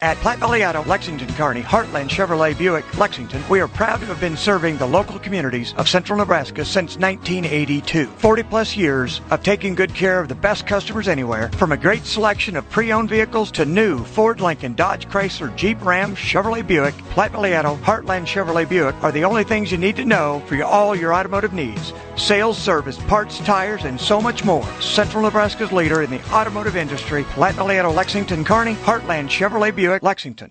At Platte Valley Auto, Lexington, Kearney, Heartland, Chevrolet, Buick, Lexington, we are proud to have been serving the local communities of Central Nebraska since 1982. 40-plus years of taking good care of the best customers anywhere, from a great selection of pre-owned vehicles to new Ford, Lincoln, Dodge, Chrysler, Jeep, Ram, Chevrolet, Buick. Platte Valley Auto, Heartland, Chevrolet, Buick are the only things you need to know for all your automotive needs. Sales, service, parts, tires, and so much more. Central Nebraska's leader in the automotive industry, Platte Valley Auto, Lexington, Kearney, Heartland, Chevrolet, Buick, Lexington.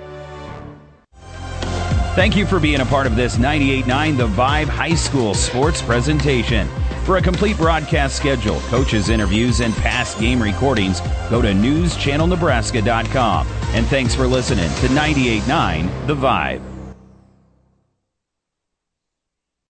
Thank you for being a part of this 98.9 The Vibe High School sports presentation. For a complete broadcast schedule, coaches, interviews, and past game recordings, go to newschannelnebraska.com. And thanks for listening to 98.9 The Vibe.